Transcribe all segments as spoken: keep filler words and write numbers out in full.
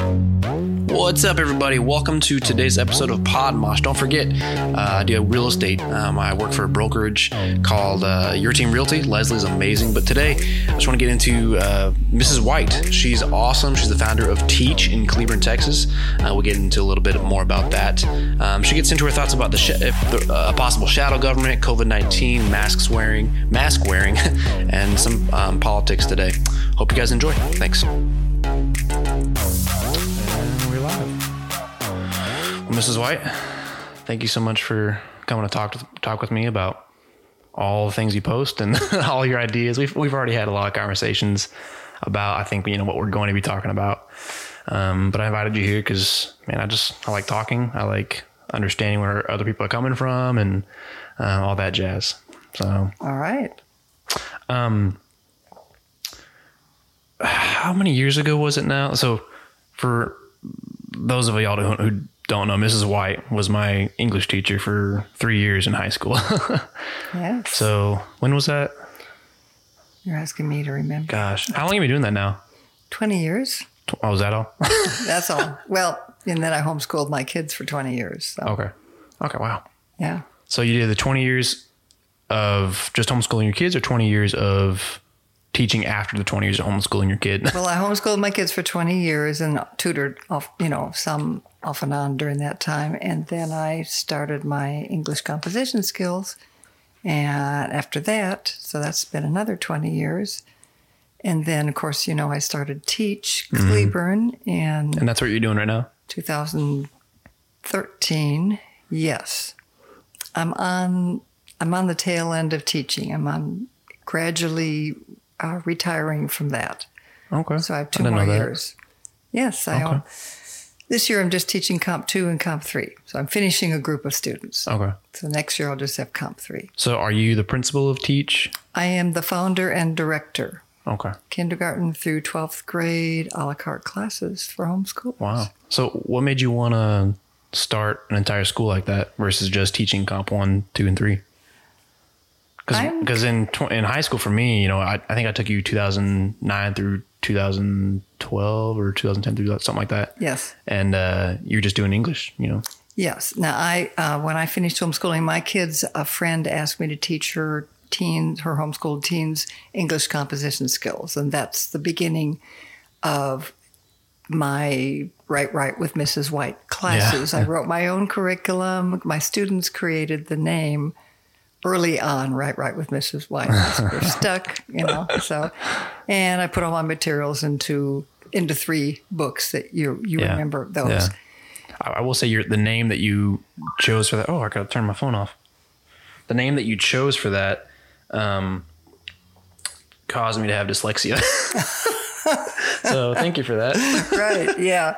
What's up, everybody? Welcome to today's episode of PodMosh. Don't forget, uh, I do real estate. Um, I work for a brokerage called uh, Your Team Realty. Leslie's amazing. But today, I just want to get into uh, Missus White. She's awesome. She's the founder of Teach in Cleburne, Texas. Uh, we'll get into a little bit more about that. Um, she gets into her thoughts about the, sh- if the uh, possible shadow government, covid nineteen, mask wearing, mask wearing, and some um, politics today. Hope you guys enjoy. Thanks. Missus White, thank you so much for coming to talk to, talk with me about all the things you post and all your ideas. We've we've already had a lot of conversations about, I think, you know, what we're going to be talking about. Um, but I invited you here because, man, I just I like talking. I like understanding where other people are coming from and uh, all that jazz. So, all right. Um, how many years ago was it now? So, for those of y'all who, who don't know, Missus White was my English teacher for three years in high school. Yes. So when was that? You're asking me to remember. Gosh, how long have you been doing that now? twenty years. Oh, is that all? That's all. Well, and then I homeschooled my kids for twenty years. So. Okay. Okay. Wow. Yeah. So you did the twenty years of just homeschooling your kids, or twenty years of teaching after the twenty years of homeschooling your kid? Well, I homeschooled my kids for twenty years and tutored off, you know, some off and on during that time. And then I started my English composition skills. And after that, so that's been another twenty years. And then, of course, you know, I started Teach Cleburne. Mm-hmm. And, and that's what you're doing right now? twenty thirteen. Yes. I'm on, I'm on the tail end of teaching. I'm on gradually Uh, retiring from that. Okay. So I have two I more years. Yes. I okay. This year I'm just teaching comp two and comp three. So I'm finishing a group of students. Okay. So next year I'll just have comp three. So are you the principal of Teach? I am the founder and director. Okay. Kindergarten through twelfth grade, a la carte classes for homeschool. Wow. So what made you want to start an entire school like that versus just teaching comp one, two, and three? Because in tw- in high school for me, you know, I, I think I took you two thousand nine through two thousand twelve or two thousand ten through something like that. Yes. And uh, you're just doing English, you know. Yes. Now, I uh, when I finished homeschooling my kids, a friend asked me to teach her teens, her homeschooled teens, English composition skills. And that's the beginning of my Right Right with Missus White classes. Yeah. I wrote my own curriculum. My students created the name. Early on, right, right with Missus White, we're stuck, you know. So, and I put all my materials into into three books that you you yeah. remember those. Yeah. I, I will say your the name that you chose for that. Oh, I gotta turn my phone off. The name that you chose for that um, caused me to have dyslexia. So thank you for that. Right. Yeah.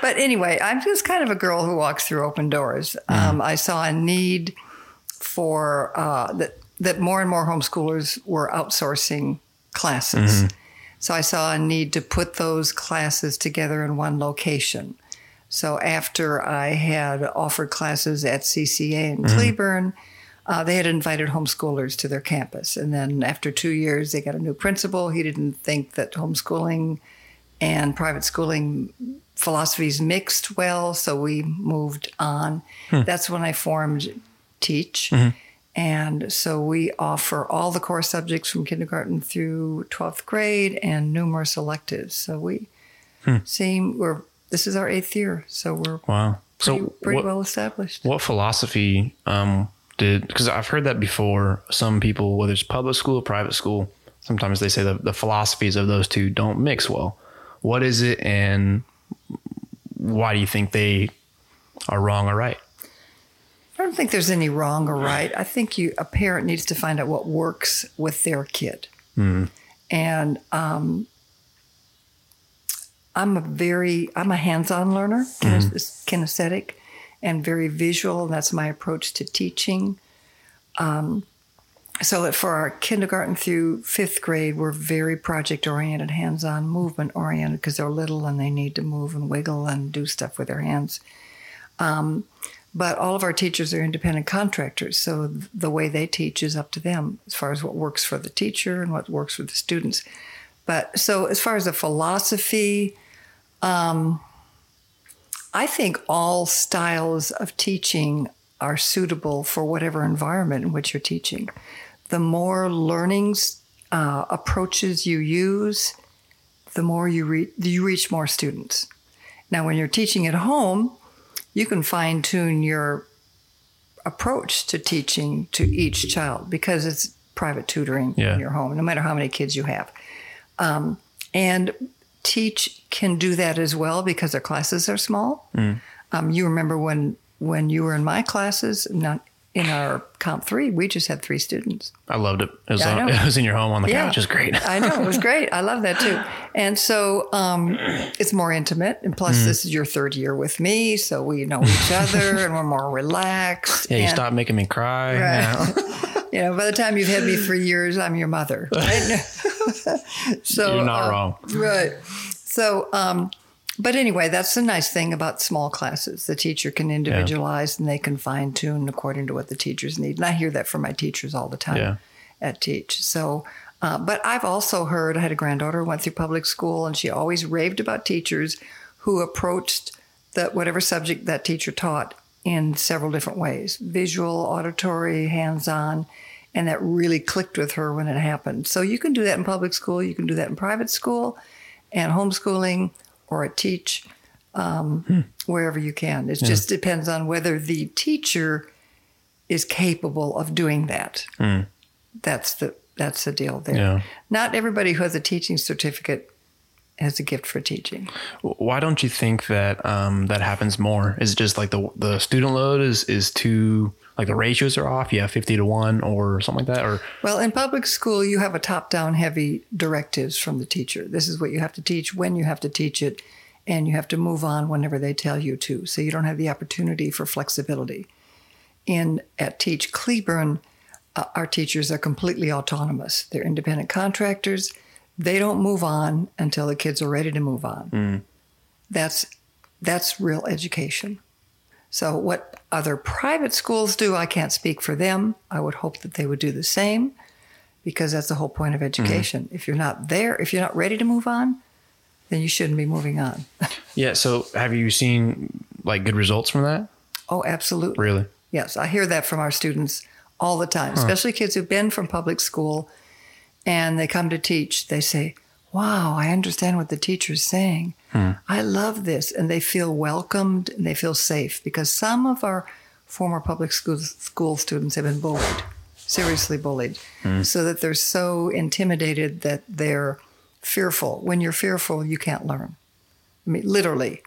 But anyway, I'm just kind of a girl who walks through open doors. Mm. Um, I saw a need for uh, that, that more and more homeschoolers were outsourcing classes. Mm-hmm. So I saw a need to put those classes together in one location. So after I had offered classes at C C A in mm-hmm. Cleburne, uh, they had invited homeschoolers to their campus. And then after two years, they got a new principal. He didn't think that homeschooling and private schooling philosophies mixed well, so we moved on. Hmm. That's when I formed Teach. Mm-hmm. And so we offer all the core subjects from kindergarten through twelfth grade and numerous electives. So we hmm. seem we're, this is our eighth year. So we're wow. pretty, so pretty what, well established. What philosophy um, did, because I've heard that before, some people, whether it's public school or private school, sometimes they say the, the philosophies of those two don't mix well. What is it and why do you think they are wrong or right? I don't think there's any wrong or right. I think you a parent needs to find out what works with their kid. Mm. And um, I'm a very, I'm a hands-on learner, mm. kinesthetic, and very visual. That's my approach to teaching. Um, so for our kindergarten through fifth grade, we're very project-oriented, hands-on, movement-oriented, because they're little and they need to move and wiggle and do stuff with their hands. Um But all of our teachers are independent contractors, so the way they teach is up to them as far as what works for the teacher and what works for the students. But so as far as the philosophy, um, I think all styles of teaching are suitable for whatever environment in which you're teaching. The more learnings uh, approaches you use, the more you, re- you reach more students. Now, when you're teaching at home, you can fine tune your approach to teaching to each child because it's private tutoring yeah. in your home, no matter how many kids you have. Um, and Teach can do that as well because their classes are small. Mm. Um, you remember when, when you were in my classes, not in our comp three, we just had three students. I loved it. It was, yeah, on, it was in your home on the yeah. couch. It was great. I know. It was great. I love that too. And so um, it's more intimate. And plus mm. this is your third year with me. So we know each other and we're more relaxed. Yeah. You and, stop making me cry. Right. Now. You know, by the time you've had me for years, I'm your mother. Right? So, you're not uh, wrong. Right. So, um, but anyway, that's the nice thing about small classes. The teacher can individualize yeah. and they can fine tune according to what the teachers need. And I hear that from my teachers all the time yeah. at Teach. So, uh, but I've also heard, I had a granddaughter who went through public school and she always raved about teachers who approached the, whatever subject that teacher taught in several different ways, visual, auditory, hands-on, and that really clicked with her when it happened. So you can do that in public school. You can do that in private school and homeschooling or at Teach, um, hmm. wherever you can. It yeah. just depends on whether the teacher is capable of doing that. Hmm. That's the that's the deal there. Yeah. Not everybody who has a teaching certificate has a gift for teaching. Why don't you think that um, that happens more? Is it just like the the student load is is too... Like the ratios are off, you have fifty to one or something like that? Or Well, in public school, you have a top-down heavy directives from the teacher. This is what you have to teach, when you have to teach it, and you have to move on whenever they tell you to. So you don't have the opportunity for flexibility. In at Teach Cleburne, uh, our teachers are completely autonomous. They're independent contractors. They don't move on until the kids are ready to move on. Mm. That's that's real education. So what other private schools do, I can't speak for them. I would hope that they would do the same because that's the whole point of education. Mm-hmm. If you're not there, if you're not ready to move on, then you shouldn't be moving on. Yeah. So have you seen like good results from that? Oh, absolutely. Really? Yes. I hear that from our students all the time, huh. especially kids who've been from public school and they come to Teach. They say, wow, I understand what the teacher's saying. Hmm. I love this. And they feel welcomed and they feel safe because some of our former public school, school students have been bullied, seriously bullied, hmm. so that they're so intimidated that they're fearful. When you're fearful, you can't learn. I mean, literally,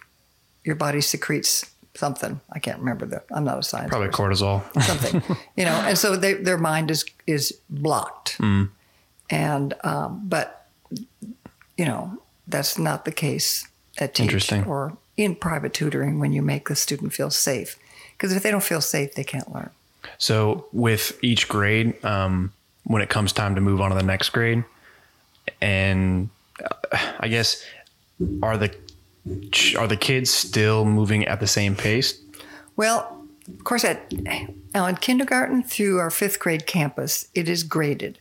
your body secretes something. I can't remember that. I'm not a scientist. Probably cortisol. Something, you know, and so they, their mind is, is blocked. Hmm. And, um, but, you know, that's not the case at Teach or in private tutoring when you make the student feel safe. Because if they don't feel safe, they can't learn. So with each grade, um, when it comes time to move on to the next grade, and I guess, are the are the kids still moving at the same pace? Well, of course, at now in kindergarten through our fifth grade campus, it is graded.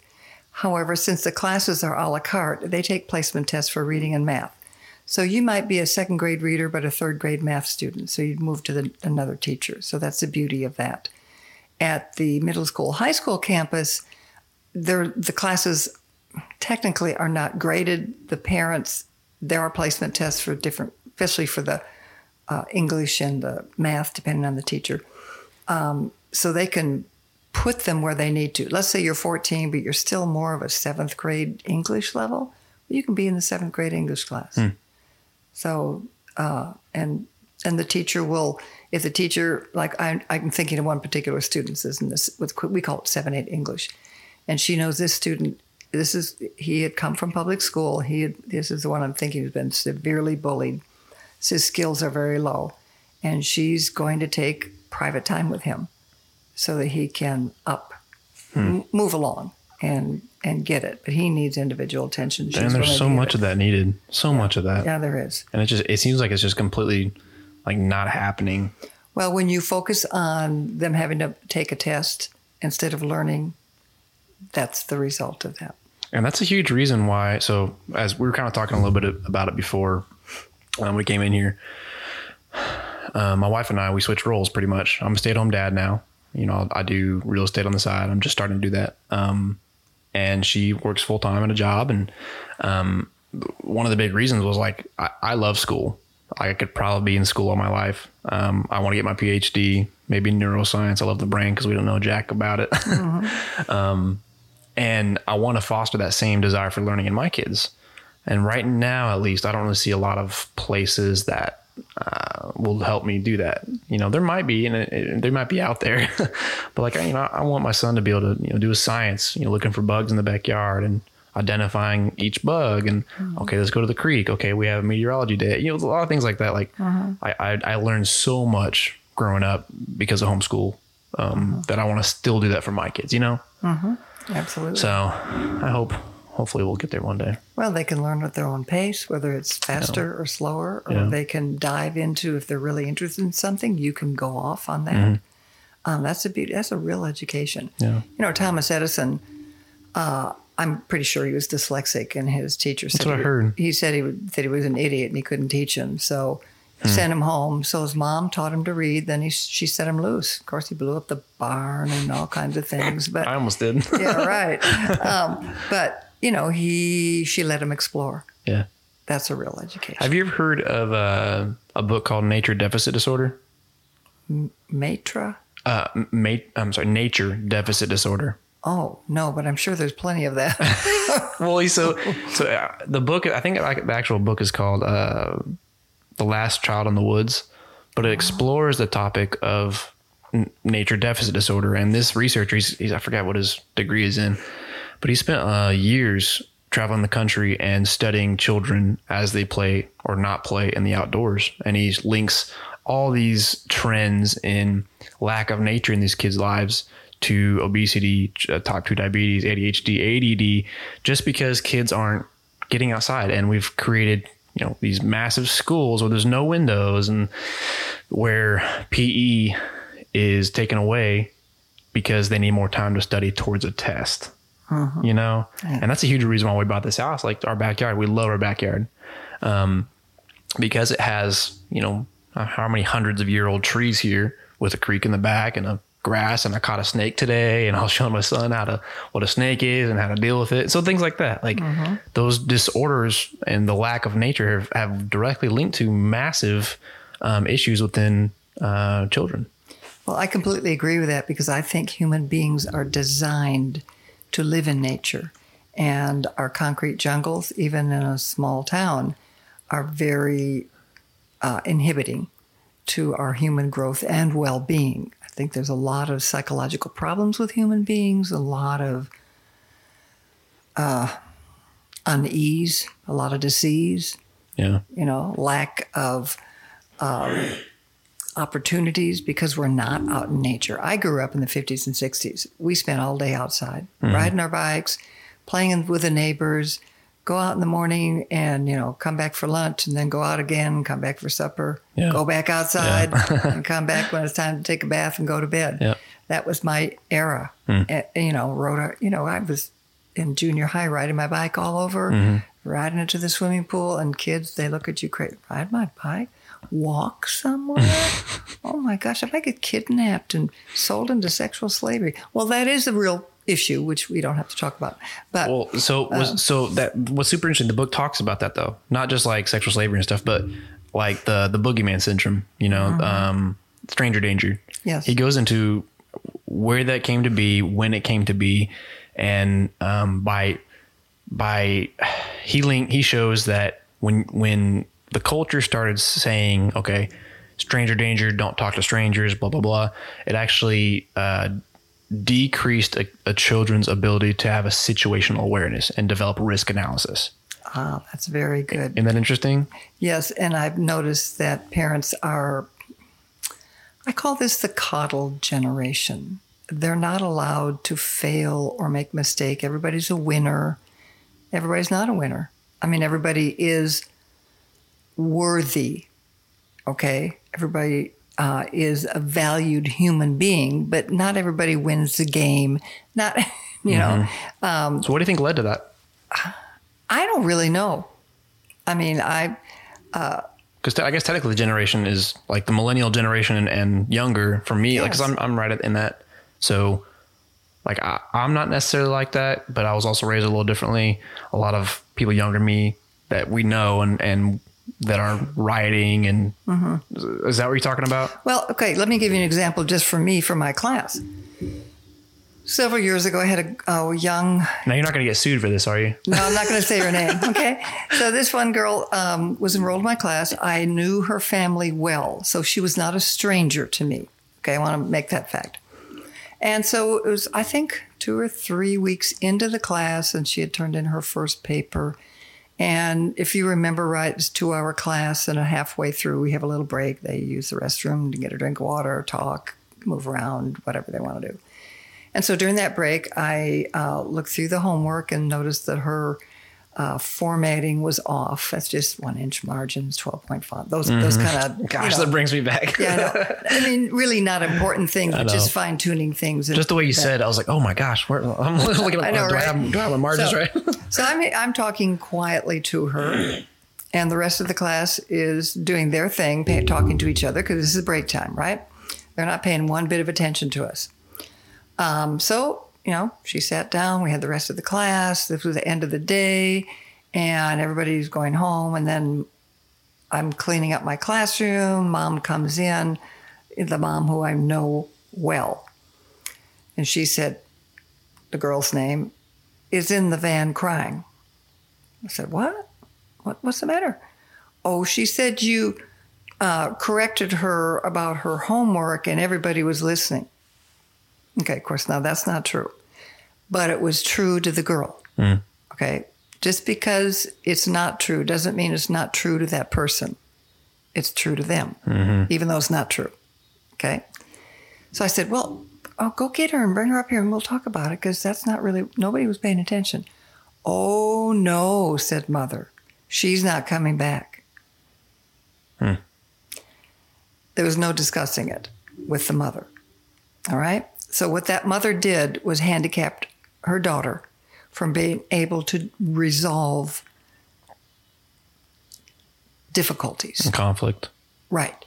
However, since the classes are a la carte, they take placement tests for reading and math. So you might be a second grade reader, but a third grade math student. So you'd move to the, another teacher. So that's the beauty of that. At the middle school, high school campus, the classes technically are not graded. The parents, there are placement tests for different, especially for the uh, English and the math, depending on the teacher. Um, so they can put them where they need to. Let's say you're fourteen, but you're still more of a seventh grade English level. You can be in the seventh grade English class. Mm. So, uh, and and the teacher will, if the teacher, like I, I'm thinking of one particular student, this in this, we call it seven eight English. And she knows this student, this is, he had come from public school. He had, this is the one I'm thinking has been severely bullied. His skills are very low. And she's going to take private time with him, so that he can up, hmm. m- move along and and get it. But he needs individual attention. She's and there's so much it. of that needed. So yeah. much of that. Yeah, there is. And it just it seems like it's just completely like not happening. Well, when you focus on them having to take a test instead of learning, that's the result of that. And that's a huge reason why. So as we were kind of talking a little bit about it before um, we came in here, Um, my wife and I, we switch roles pretty much. I'm a stay-at-home dad now. You know, I do real estate on the side. I'm just starting to do that. Um, and she works full-time at a job. And um, one of the big reasons was like, I, I love school. I could probably be in school all my life. Um, I want to get my P H D, maybe in neuroscience. I love the brain because we don't know jack about it. Mm-hmm. um, and I want to foster that same desire for learning in my kids. And right now, at least, I don't really see a lot of places that uh, will help me do that. You know, there might be, and it, it, they might be out there, but like, you know, I want my son to be able to, you know, do his science, you know, looking for bugs in the backyard and identifying each bug and mm-hmm. okay, let's go to the creek. Okay. We have a meteorology day. You know, a lot of things like that. Like uh-huh. I, I, I learned so much growing up because of homeschool um, uh-huh. that I want to still do that for my kids, you know? Uh-huh. Absolutely. So I hope, hopefully we'll get there one day. Well, they can learn at their own pace, whether it's faster yeah. or slower, or yeah. they can dive into, if they're really interested in something, you can go off on that. Mm-hmm. Um, that's a be- that's a real education. Yeah. You know, Thomas Edison, uh, I'm pretty sure he was dyslexic, and his teacher said, That's what he, I heard. he said he would, that he was an idiot and he couldn't teach him. So hmm. sent him home. So his mom taught him to read. Then he, she set him loose. Of course, he blew up the barn and all kinds of things. But I almost did. Yeah, right. Um, but you know, he, she let him explore. Yeah. That's a real education. Have you ever heard of uh, a book called Nature Deficit Disorder? M- Matra? Uh, ma- I'm sorry, Nature Deficit Disorder. Oh, no, but I'm sure there's plenty of that. Well, so so the book, I think the actual book is called uh, The Last Child in the Woods, but it explores the topic of n- nature deficit disorder. And this researcher, he's, he's, I forgot what his degree is in, but he spent uh, years traveling the country and studying children as they play or not play in the outdoors. And he links all these trends in lack of nature in these kids' lives to obesity, uh, type two diabetes, A D H D, A D D, just because kids aren't getting outside. And we've created, you know, these massive schools where there's no windows and where P E is taken away because they need more time to study towards a test, mm-hmm. you know? Yeah. And that's a huge reason why we bought this house. Like our backyard, we love our backyard um, because it has, you know, how many hundreds of year old trees here with a creek in the back and a grass, and I caught a snake today, and I was showing my son how to what a snake is and how to deal with it. So things like that, like mm-hmm. those disorders and the lack of nature have, have directly linked to massive um, issues within uh, children. Well, I completely agree with that because I think human beings are designed to live in nature, and our concrete jungles, even in a small town, are very uh, inhibiting to our human growth and well-being. I think there's a lot of psychological problems with human beings, a lot of uh, unease, a lot of disease, yeah. you know, lack of um, opportunities because we're not out in nature. I grew up in the fifties and sixties. We spent all day outside, mm-hmm. riding our bikes, playing with the neighbors, go out in the morning and, you know, come back for lunch and then go out again, come back for supper, yeah. go back outside yeah. and come back when it's time to take a bath and go to bed. Yeah. That was my era. Mm. And, you know, rode our, you know, I was in junior high riding my bike all over, mm-hmm. riding into the swimming pool, and kids, they look at you crazy. Ride my bike, walk somewhere. Oh my gosh, if I get kidnapped and sold into sexual slavery. Well, that is the real issue, which we don't have to talk about. But well, so was, uh, so that what's super interesting. The book talks about that, though, not just like sexual slavery and stuff, but like the the boogeyman syndrome. You know, mm-hmm. um, stranger danger. Yes, he goes into where that came to be, when it came to be, and um, by by healing, he shows that when when the culture started saying, okay, stranger danger, don't talk to strangers, blah blah blah, it actually uh, decreased a, a children's ability to have a situational awareness and develop risk analysis. Ah, that's very good. Isn't that interesting? Yes. And I've noticed that parents are, I call this the coddled generation. They're not allowed to fail or make mistake. Everybody's a winner. Everybody's not a winner. I mean, everybody is worthy. Okay. Everybody Uh, is a valued human being, but not everybody wins the game. Not, you mm-hmm. know. Um, so what do you think led to that? I don't really know. I mean, I... Because uh, because I guess technically the generation is like the millennial generation and, and younger for me, yes. like, cause I'm, I'm right in that. So like, I, I'm not necessarily like that, but I was also raised a little differently. A lot of people younger than me that we know and, and that are rioting and mm-hmm. is that what you're talking about? Well, okay. Let me give you an example just for me, for my class. Several years ago, I had a, a young... Now, you're not going to get sued for this, are you? No, I'm not going to say her name, okay? So this one girl um, was enrolled in my class. I knew her family well, so she was not a stranger to me, okay? I want to make that fact. And so it was, I think, two or three weeks into the class, and she had turned in her first paper. And if you remember right, it's a two-hour class, and halfway through, we have a little break. They use the restroom to get a drink of water, talk, move around, whatever they want to do. And so during that break, I uh, looked through the homework and noticed that her uh, formatting was off. That's just one inch margins, twelve point font. Those mm-hmm. those kind of gosh, you know, that brings me back. yeah, I, know. I mean, really not important things, but just fine tuning things. Just the way you that. said, I was like, oh my gosh, where, I'm looking at. I know, do, right? I have, do I have my margins so, right? so I'm I'm talking quietly to her, and the rest of the class is doing their thing, pay, talking to each other because this is break time, right? They're not paying one bit of attention to us. Um, so, you know, she sat down, we had the rest of the class, this was the end of the day and everybody's going home. And then I'm cleaning up my classroom. Mom comes in, the mom who I know well. And she said, the girl's name is in the van crying. I said, what? What? What's the matter? Oh, she said you uh, corrected her about her homework and everybody was listening. Okay, of course, now that's not true. But it was true to the girl. Mm. Okay, just because it's not true doesn't mean it's not true to that person. It's true to them, mm-hmm. even though it's not true. Okay, so I said, well, I'll go get her and bring her up here and we'll talk about it because that's not really, nobody was paying attention. Oh, no, said mother. She's not coming back. Mm. There was no discussing it with the mother. All right. So what that mother did was handicapped her daughter from being able to resolve difficulties. And conflict. Right.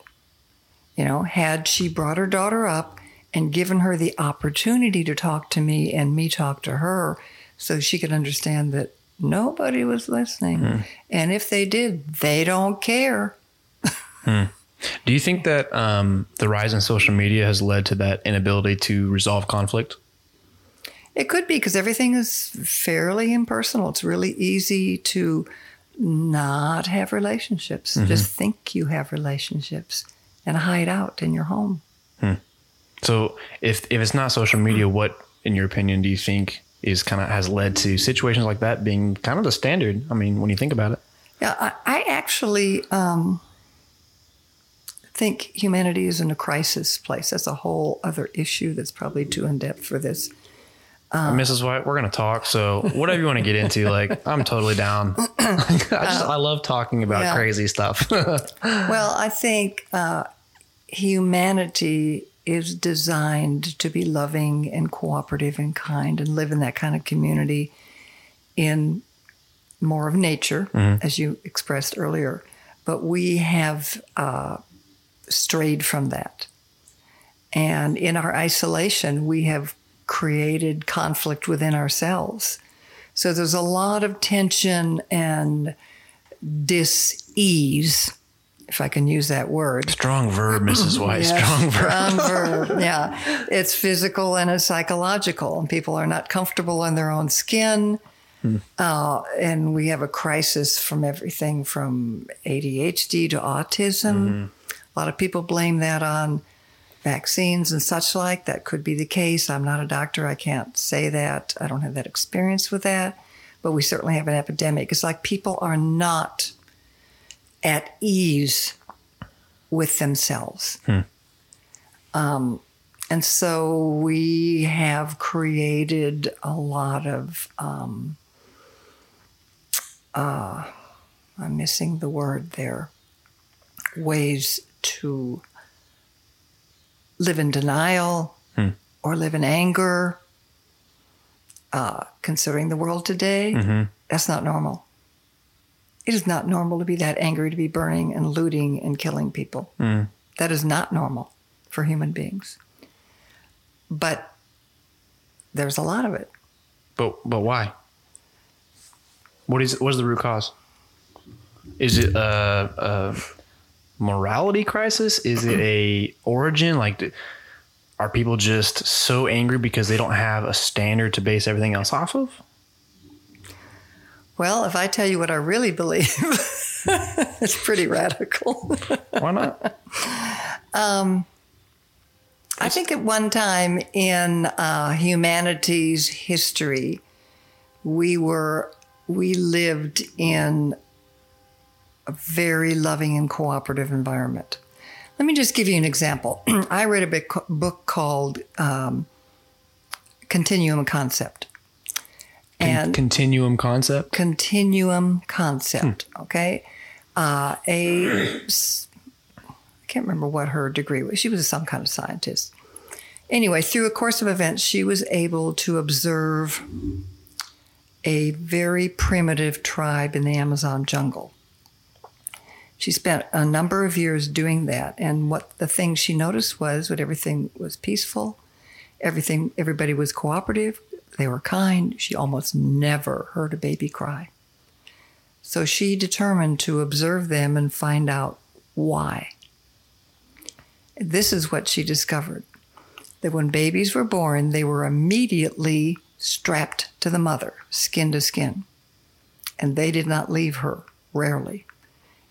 You know, had she brought her daughter up and given her the opportunity to talk to me and me talk to her so she could understand that nobody was listening. Mm. And if they did, they don't care. Mm. Do you think that um, the rise in social media has led to that inability to resolve conflict? It could be because everything is fairly impersonal. It's really easy to not have relationships. Mm-hmm. Just think you have relationships and hide out in your home. Hmm. So if if it's not social media, what, in your opinion, do you think is kind of has led to situations like that being kind of the standard? I mean, when you think about it. Yeah, I, I actually... Um, I think humanity is in a crisis place. That's a whole other issue that's probably too in-depth for this. Um, Missus White, we're going to talk. So whatever you want to get into, like, I'm totally down. I, just, uh, I love talking about yeah. crazy stuff. Well, I think uh, humanity is designed to be loving and cooperative and kind and live in that kind of community in more of nature, mm-hmm. as you expressed earlier. But we have... Uh, strayed from that. And in our isolation, we have created conflict within ourselves. So there's a lot of tension and dis-ease, if I can use that word. Strong verb, Missus White, yes, strong verb. Strong verb, yeah. It's physical and it's psychological. And people are not comfortable in their own skin. Hmm. Uh, and we have a crisis from everything from A D H D to autism. Mm-hmm. A lot of people blame that on vaccines and such like. That could be the case. I'm not a doctor. I can't say that. I don't have that experience with that. But we certainly have an epidemic. It's like people are not at ease with themselves. Hmm. Um, and so we have created a lot of... Um, uh, I'm missing the word there. Ways... to live in denial hmm. or live in anger, uh, considering the world today, mm-hmm. that's not normal. It is not normal to be that angry, to be burning and looting and killing people. Mm. That is not normal for human beings. But there's a lot of it. But but why? What is what is the root cause? Is it a, a morality crisis? Is it a origin? Like, are people just so angry because they don't have a standard to base everything else off of? Well, if I tell you what I really believe, it's pretty radical. Why not? Um, I think at one time in uh, humanity's history, we were we lived in a very loving and cooperative environment. Let me just give you an example. I read a big book called um, Continuum Concept. And Continuum Concept? Continuum Concept, hmm. okay? Uh, a, I can't remember what her degree was. She was some kind of scientist. Anyway, through a course of events, she was able to observe a very primitive tribe in the Amazon jungle. She spent a number of years doing that. And what the thing she noticed was that everything was peaceful. Everything, everybody was cooperative. They were kind. She almost never heard a baby cry. So she determined to observe them and find out why. This is what she discovered, that when babies were born, they were immediately strapped to the mother, skin to skin. And they did not leave her, rarely.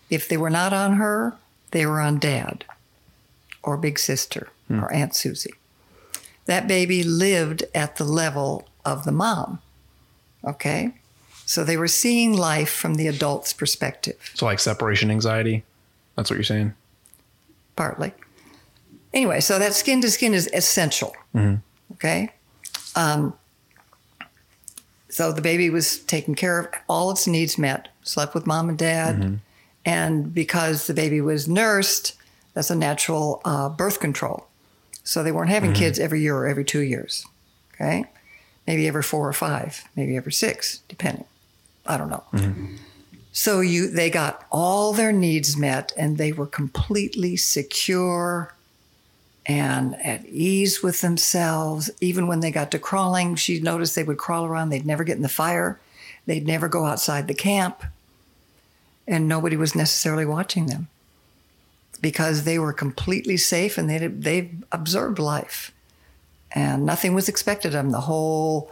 If they were not on her, they were on dad or big sister hmm. or Aunt Susie. That baby lived at the level of the mom, okay? So they were seeing life from the adult's perspective. So like separation anxiety, that's what you're saying? Partly. Anyway, so that skin to skin is essential, mm-hmm. okay? Um, so the baby was taken care of, all its needs met, slept with mom and dad, mm-hmm. and because the baby was nursed, that's a natural uh, birth control. So they weren't having mm-hmm. kids every year or every two years, okay? Maybe every four or five, maybe every six, depending. I don't know. Mm-hmm. So you, they got all their needs met, and they were completely secure and at ease with themselves. Even when they got to crawling, she noticed they would crawl around. They'd never get in the fire. They'd never go outside the camp. And nobody was necessarily watching them because they were completely safe and they they observed life and nothing was expected of them. The whole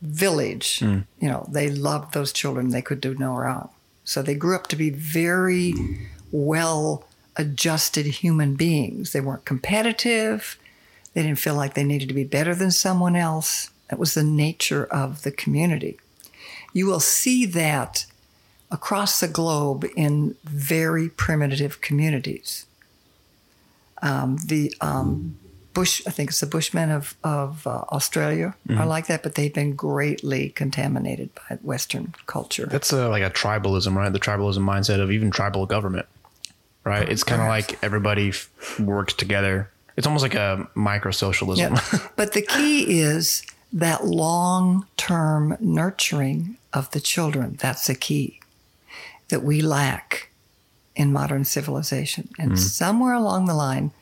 village, mm. you know, they loved those children. They could do no wrong. So they grew up to be very well-adjusted human beings. They weren't competitive. They didn't feel like they needed to be better than someone else. That was the nature of the community. You will see that across the globe in very primitive communities. Um, the um, Bush, I think it's the Bushmen of, of uh, Australia mm-hmm. are like that, but they've been greatly contaminated by Western culture. That's a, like a tribalism, right? The tribalism mindset of even tribal government, right? It's kind of like everybody f- works together. It's almost like a micro-socialism. Yeah. But the key is that long-term nurturing of the children. That's the key that we lack in modern civilization. And mm. somewhere along the line,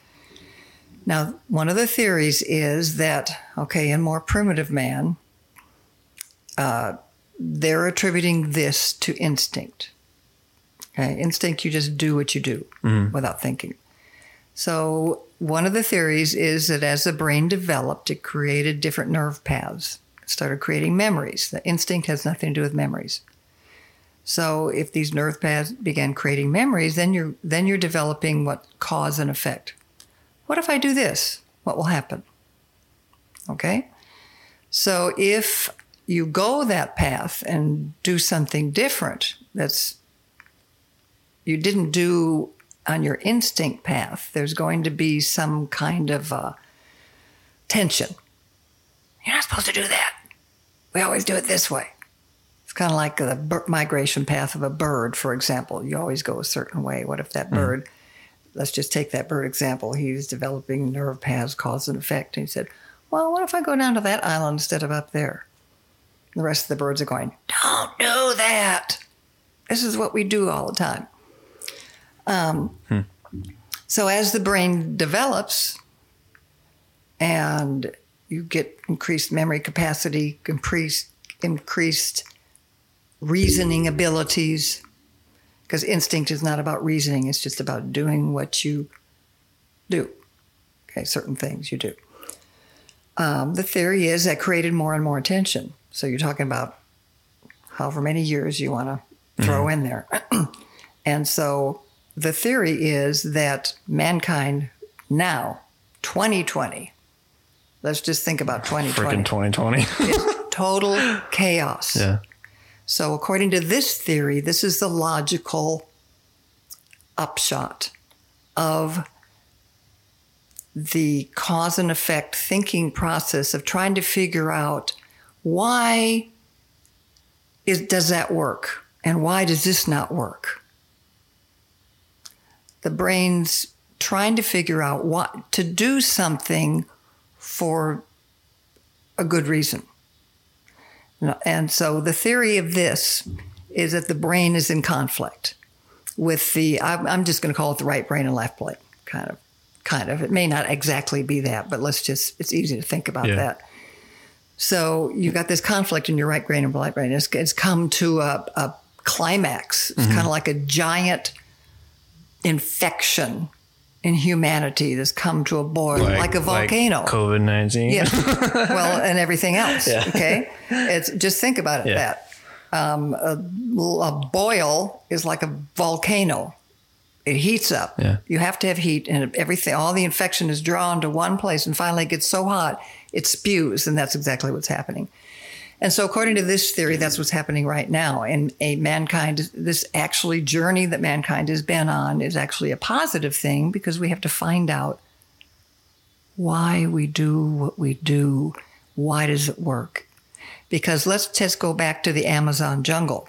now, one of the theories is that, okay, in more primitive man, uh, they're attributing this to instinct. Okay, instinct, you just do what you do mm. without thinking. So one of the theories is that as the brain developed, it created different nerve paths, it started creating memories. The instinct has nothing to do with memories. So if these nerve paths began creating memories, then you're then you're developing what cause and effect. What if I do this? What will happen? Okay? So if you go that path and do something different that's you didn't do on your instinct path, there's going to be some kind of uh, tension. You're not supposed to do that. We always do it this way. It's kind of like the migration path of a bird, for example. You always go a certain way. What if that bird, mm. let's just take that bird example. He's developing nerve paths, cause and effect. And he said, well, what if I go down to that island instead of up there? And the rest of the birds are going, don't do that. This is what we do all the time. Um, hmm. So as the brain develops and you get increased memory capacity, increased, increased reasoning abilities, because instinct is not about reasoning. It's just about doing what you do. Okay, certain things you do. Um, the theory is that created more and more attention. So you're talking about however many years you want to throw mm-hmm. in there. And so the theory is that mankind now, twenty twenty, let's just think about twenty twenty. Freaking twenty twenty. It's total chaos. Yeah. So according to this theory, this is the logical upshot of the cause and effect thinking process of trying to figure out why is, does that work and why does this not work? The brain's trying to figure out what to do something for a good reason. And so the theory of this is that the brain is in conflict with the, I'm just going to call it the right brain and left brain, kind of. Kind of. It may not exactly be that, but let's just, it's easy to think about yeah. that. So you've got this conflict in your right brain and left brain. It's, it's come to a, a climax. It's mm-hmm. kind of like a giant infection in humanity that's come to a boil, like, like a volcano. Like COVID nineteen. Yeah. Well, and everything else. Yeah. Okay. It's just think about it yeah. that um, a, a boil is like a volcano. It heats up. Yeah. You have to have heat, and everything, all the infection is drawn to one place, and finally it gets so hot, it spews, and that's exactly what's happening. And so according to this theory, that's what's happening right now. And a mankind, this actually journey that mankind has been on is actually a positive thing because we have to find out why we do what we do. Why does it work? Because let's just go back to the Amazon jungle.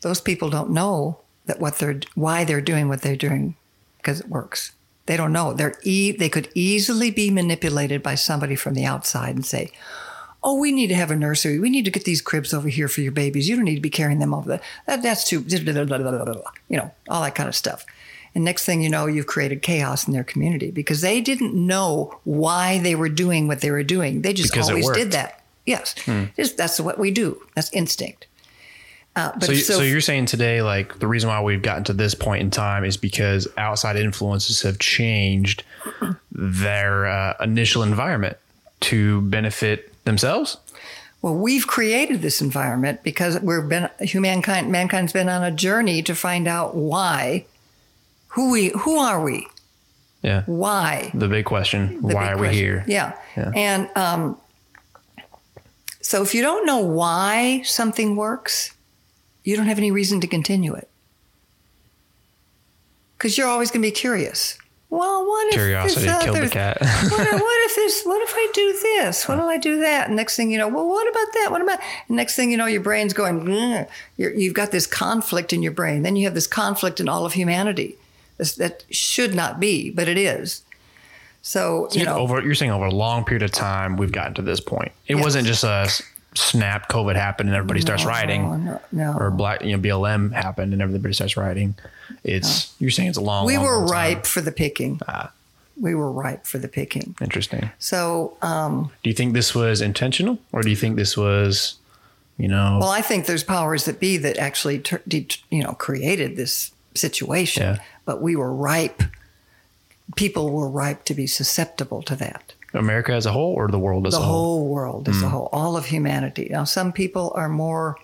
Those people don't know that what they're, why they're doing what they're doing, because it works. They don't know. They're e- they could easily be manipulated by somebody from the outside and say, oh, we need to have a nursery. We need to get these cribs over here for your babies. You don't need to be carrying them over there. That, that's too, blah, blah, blah, blah, blah, you know, all that kind of stuff. And next thing you know, you've created chaos in their community because they didn't know why they were doing what they were doing. They just because always did that. Yes. Hmm. Just, that's what we do. That's instinct. Uh, but so, so, so you're saying today, like the reason why we've gotten to this point in time is because outside influences have changed their uh, initial environment to benefit themselves? Well, we've created this environment because we've been humankind. Mankind's been on a journey to find out why, who we, who are we? Yeah. Why? The big question. The why big are question. We here? Yeah. yeah. And um, so, if you don't know why something works, you don't have any reason to continue it. Because you're always going to be curious. Well, what if Curiosity this killed other, the cat. what, what if this, what if I do this? What do I do that? And next thing you know, well, what about that? What about, and next thing you know, your brain's going, mm. you're, you've got this conflict in your brain. Then you have this conflict in all of humanity. This, that should not be, but it is. So, so you know, over, you're saying over a long period of time, we've gotten to this point. It yes. wasn't just us. Snap, COVID happened and everybody no, starts riding no, no. or black, you know, B L M happened and everybody starts riding. It's, no. you're saying it's a long, we long, were long ripe time. For the picking. Ah. We were ripe for the picking. Interesting. So, um, do you think this was intentional or do you think this was, you know, well, I think there's powers that be that actually, ter- de- you know, created this situation, yeah. but we were ripe. People were ripe to be susceptible to that. America as a whole or the world as the a whole? The whole world as mm. a whole, all of humanity. Now, some people are more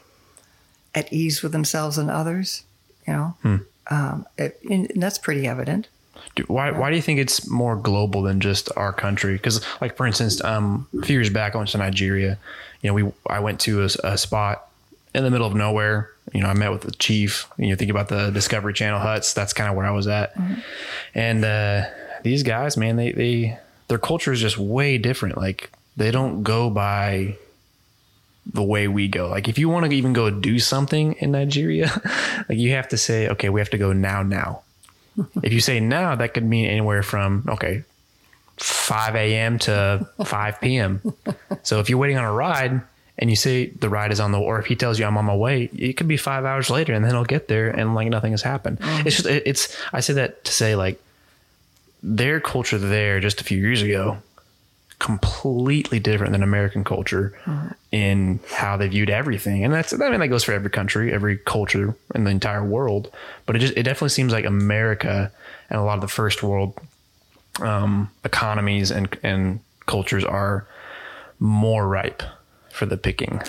at ease with themselves than others, you know, mm. um, it, and that's pretty evident. Do, why yeah. Why do you think it's more global than just our country? Because like, for instance, um, a few years back, I went to Nigeria. You know, we I went to a, a spot in the middle of nowhere. You know, I met with the chief. You know, think about the Discovery Channel huts. That's kind of where I was at. Mm-hmm. And uh, these guys, man, they they... their culture is just way different. Like they don't go by the way we go. Like if you want to even go do something in Nigeria, like you have to say, okay, we have to go now, now. If you say now, that could mean anywhere from, okay, five a.m. to five p.m. So if you're waiting on a ride and you say the ride is on the, or if he tells you I'm on my way, it could be five hours later and then he'll get there and like nothing has happened. Mm-hmm. It's just, it, it's, I say that to say like their culture there just a few years ago, completely different than American culture mm-hmm. in how they viewed everything. And that's, I mean, that goes for every country, every culture in the entire world, but it just, it definitely seems like America and a lot of the first world um, economies and, and cultures are more ripe for the picking.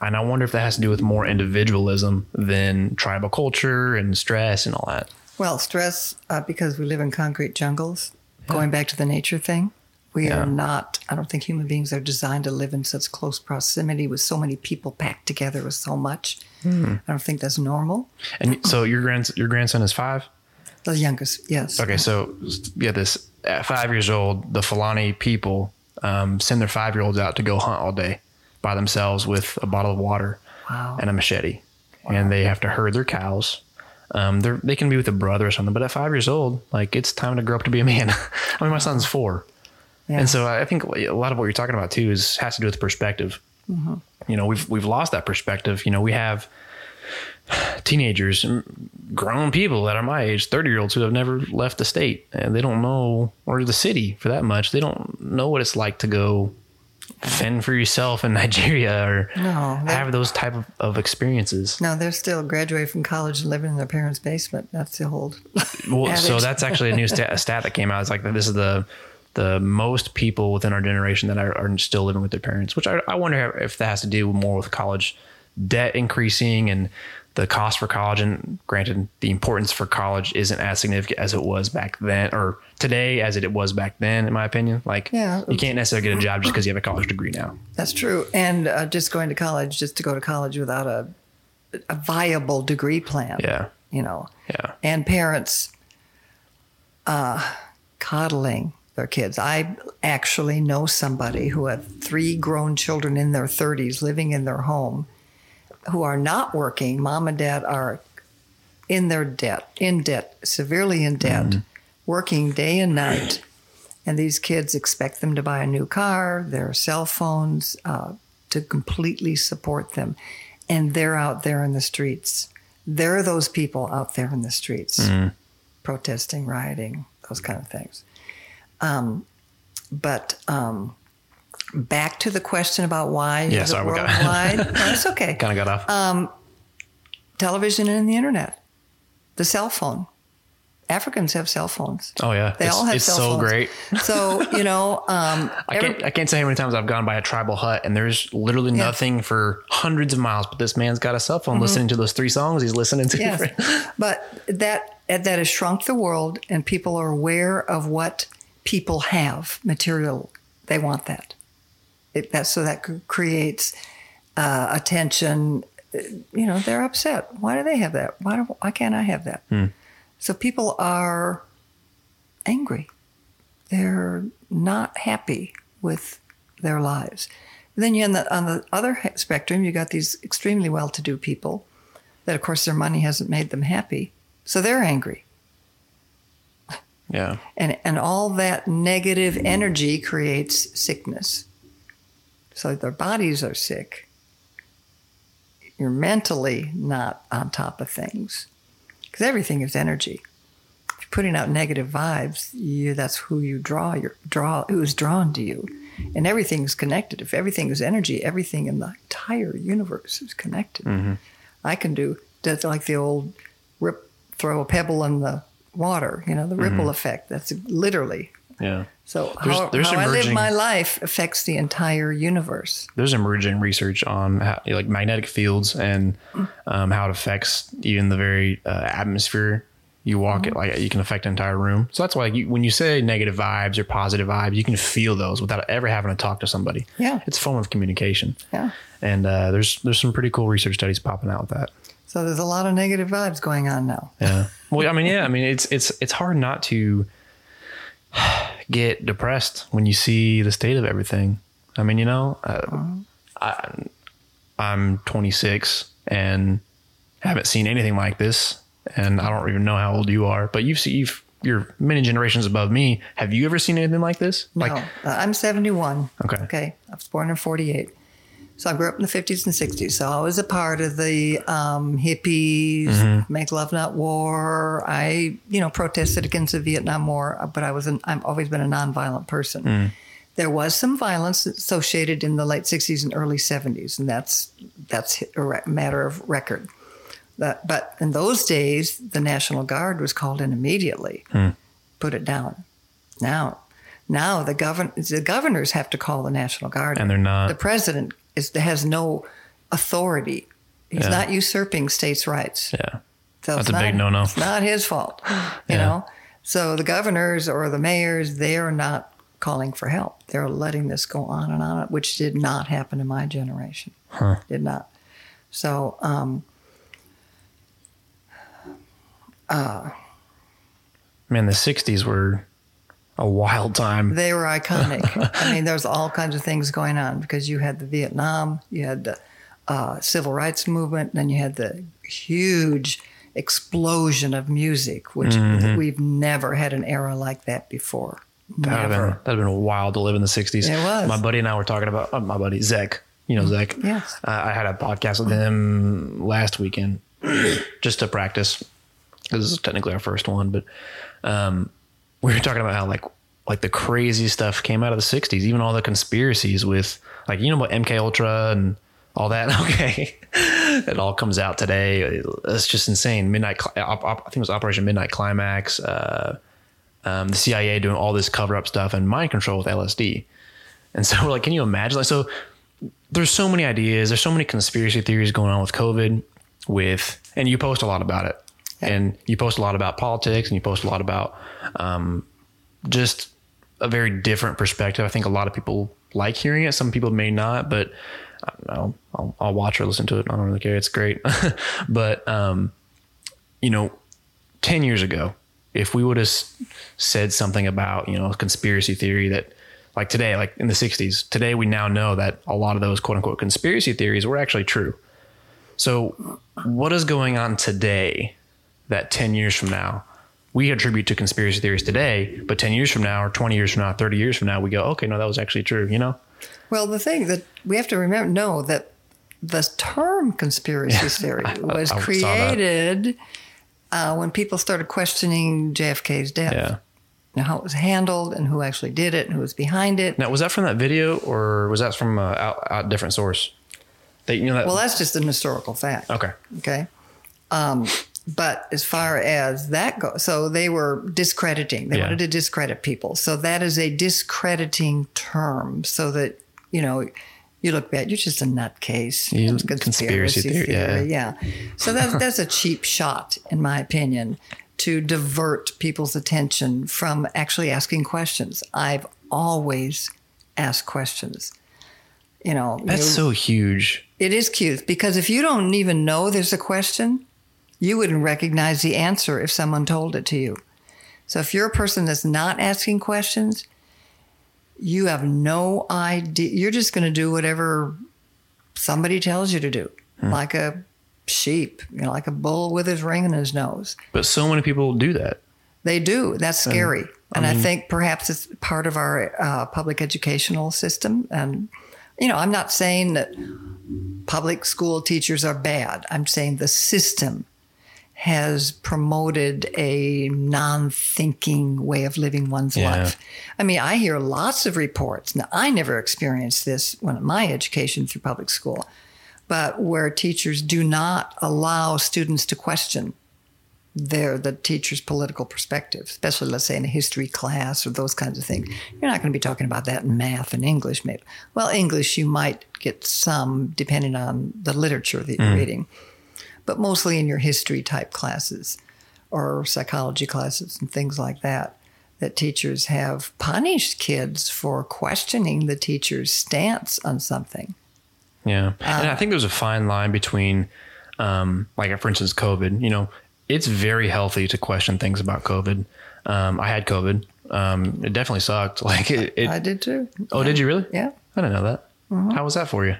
And I wonder if that has to do with more individualism than tribal culture and stress and all that. Well, stress, uh, because we live in concrete jungles, yeah. going back to the nature thing, we yeah. are not, I don't think human beings are designed to live in such close proximity with so many people packed together with so much. Hmm. I don't think that's normal. And so your grandson, your grandson is five? The youngest, yes. Okay, so yeah, this at five years old, the Fulani people um, send their five-year-olds out to go hunt all day by themselves with a bottle of water wow. and a machete. Wow. And they have to herd their cows. Um, they they can be with a brother or something, but at five years old, like it's time to grow up to be a man. I mean, my son's four. Yeah. And so I think a lot of what you're talking about too is has to do with perspective. Mm-hmm. You know, we've we've lost that perspective. You know, we have teenagers, grown people that are my age, thirty year olds who have never left the state and they don't know, or the city for that much. They don't know what it's like to go fend for yourself in Nigeria or no, have those type of, of experiences. No, they're still graduating from college and living in their parents' basement. That's the whole. Well, so that's actually a new stat, a stat that came out. It's like, this is the, the most people within our generation that are, are still living with their parents, which I, I wonder if that has to do more with college debt increasing and the cost for college, and granted the importance for college isn't as significant as it was back then or today as it was back then, in my opinion. Like yeah. you can't necessarily get a job just because you have a college degree now. That's true. And uh, just going to college, just to go to college without a, a viable degree plan, yeah, you know, yeah. and parents uh, coddling their kids. I actually know somebody who had three grown children in their thirties living in their home who are not working. Mom and dad are in their debt, in debt, severely in debt, mm-hmm. working day and night. And these kids expect them to buy a new car, their cell phones, uh, to completely support them. And they're out there in the streets. There are those people out there in the streets, mm-hmm. protesting, rioting, those kind of things. Um, but, um, back to the question about why yeah, sorry, we got worldwide. No, that's okay. Kind of got off. Um, television and the internet, the cell phone. Africans have cell phones. Oh yeah, they it's, all have it's cell so phones. Great. So you know, um, I every, can't I can't say how many times I've gone by a tribal hut and there's literally yeah. nothing for hundreds of miles, but this man's got a cell phone mm-hmm. listening to those three songs he's listening to. Yes. But that that has shrunk the world, and people are aware of what people have material. They want that. It, that, so that creates uh, attention. You know, they're upset. Why do they have that? Why do, why can't I have that? Hmm. So people are angry. They're not happy with their lives. And then you on the, on the other spectrum, you got these extremely well-to-do people that, of course, their money hasn't made them happy, so they're angry. Yeah. And and all that negative energy creates sickness. So their bodies are sick. You're mentally not on top of things because everything is energy. If you're putting out negative vibes, you, that's who you draw. Your draw who is drawn to you, and everything is connected. If everything is energy, everything in the entire universe is connected. Mm-hmm. I can do that's like the old rip, throw a pebble in the water. You know the ripple mm-hmm. effect. That's literally. Yeah. So there's, how, there's how I live my life affects the entire universe. There's emerging research on how, like magnetic fields and um, how it affects even the very uh, atmosphere you walk. Mm-hmm. It like you can affect an entire room. So that's why you, when you say negative vibes or positive vibes, you can feel those without ever having to talk to somebody. Yeah, it's a form of communication. Yeah, and uh, there's there's some pretty cool research studies popping out with that. So there's a lot of negative vibes going on now. Yeah. Well, I mean, yeah, I mean, it's it's it's hard not to get depressed when you see the state of everything. I mean, you know, uh, uh-huh. I, I'm twenty-six and haven't seen anything like this. And I don't even know how old you are, but you've seen, you've, you're many generations above me. Have you ever seen anything like this? No, like, uh, I'm seventy-one. Okay. Okay. I was born in forty-eight. So I grew up in the fifties and sixties. So I was a part of the um, hippies, mm-hmm. make love, not war. I, you know, protested against the Vietnam War, but I was an, I've always been a nonviolent person. Mm. There was some violence associated in the late sixties and early seventies, and that's that's a matter of record. But, but in those days, the National Guard was called in immediately, mm. put it down. Now, now the govern the governors have to call the National Guard, and they're not. The president is has no authority. He's yeah. not usurping states' rights. Yeah, so that's a not, big no-no. It's not his fault, you yeah. know. So the governors or the mayors, they are not calling for help. They're letting this go on and on, which did not happen in my generation. Huh. Did not. So, um, uh, man, the sixties were a wild time. They were iconic. I mean, there's all kinds of things going on because you had the Vietnam, you had the uh, civil rights movement, and then you had the huge explosion of music, which mm-hmm. we've never had an era like that before. That would have been, been wild to live in the sixties. It was. My buddy and I were talking about, uh, my buddy, Zach, you know, Zach. Yes. Uh, I had a podcast with him last weekend just to practice. This is technically our first one, but um, we were talking about how like, like the crazy stuff came out of the sixties, even all the conspiracies with like, you know, what M K Ultra and all that. Okay. It all comes out today. It's just insane. Midnight, op, op, I think it was Operation Midnight Climax. Uh, Um, the C I A doing all this cover up stuff and mind control with L S D. And so we're like, can you imagine? Like, so there's so many ideas. There's so many conspiracy theories going on with COVID with, and you post a lot about it okay. and you post a lot about politics and you post a lot about, um, just a very different perspective. I think a lot of people like hearing it. Some people may not, but I don't know. I'll, I'll watch or listen to it. I don't really care. It's great. But, um, you know, ten years ago, if we would have said something about, you know, a conspiracy theory that like today, like in the sixties, today, we now know that a lot of those quote unquote conspiracy theories were actually true. So what is going on today that ten years from now, we attribute to conspiracy theories today, but ten years from now or twenty years from now, thirty years from now, we go, okay, no, that was actually true. You know? Well, the thing that we have to remember, know that the term conspiracy theory I, was I, I created Uh, when people started questioning J F K's death, yeah. and how it was handled, and who actually did it, and who was behind it. Now, was that from that video, or was that from a out, out different source? That, you know, that, well, that's just an historical fact. Okay. Okay. Um, but as far as that goes, so they were discrediting. They yeah. wanted to discredit people. So that is a discrediting term. So that, you know, you look back, you're just a nutcase. You, conspiracy, conspiracy theory, theory yeah. yeah. So that's, that's a cheap shot, in my opinion, to divert people's attention from actually asking questions. I've always asked questions. You know, that's so huge. It is cute because if you don't even know there's a question, you wouldn't recognize the answer if someone told it to you. So if you're a person that's not asking questions, you have no idea. You're just going to do whatever somebody tells you to do, hmm. like a sheep, you know, like a bull with his ring in his nose. But so many people do that. They do. That's scary. And, and I, mean, I think perhaps it's part of our uh, public educational system. And, you know, I'm not saying that public school teachers are bad. I'm saying the system has promoted a non-thinking way of living one's yeah. life. I mean, I hear lots of reports. Now, I never experienced this when my education through public school, but where teachers do not allow students to question their the teacher's political perspective, especially, let's say, in a history class or those kinds of things. You're not going to be talking about that in math and English, maybe. Well, English, you might get some, depending on the literature that you're mm. reading. But mostly in your history type classes or psychology classes and things like that, that teachers have punished kids for questioning the teacher's stance on something. Yeah. Uh, and I think there's a fine line between, um, like, for instance, COVID. You know, it's very healthy to question things about COVID. Um, I had COVID. Um, it definitely sucked. Like it, it, I did too. Oh, yeah. Did you really? Yeah. I didn't know that. Mm-hmm. How was that for you?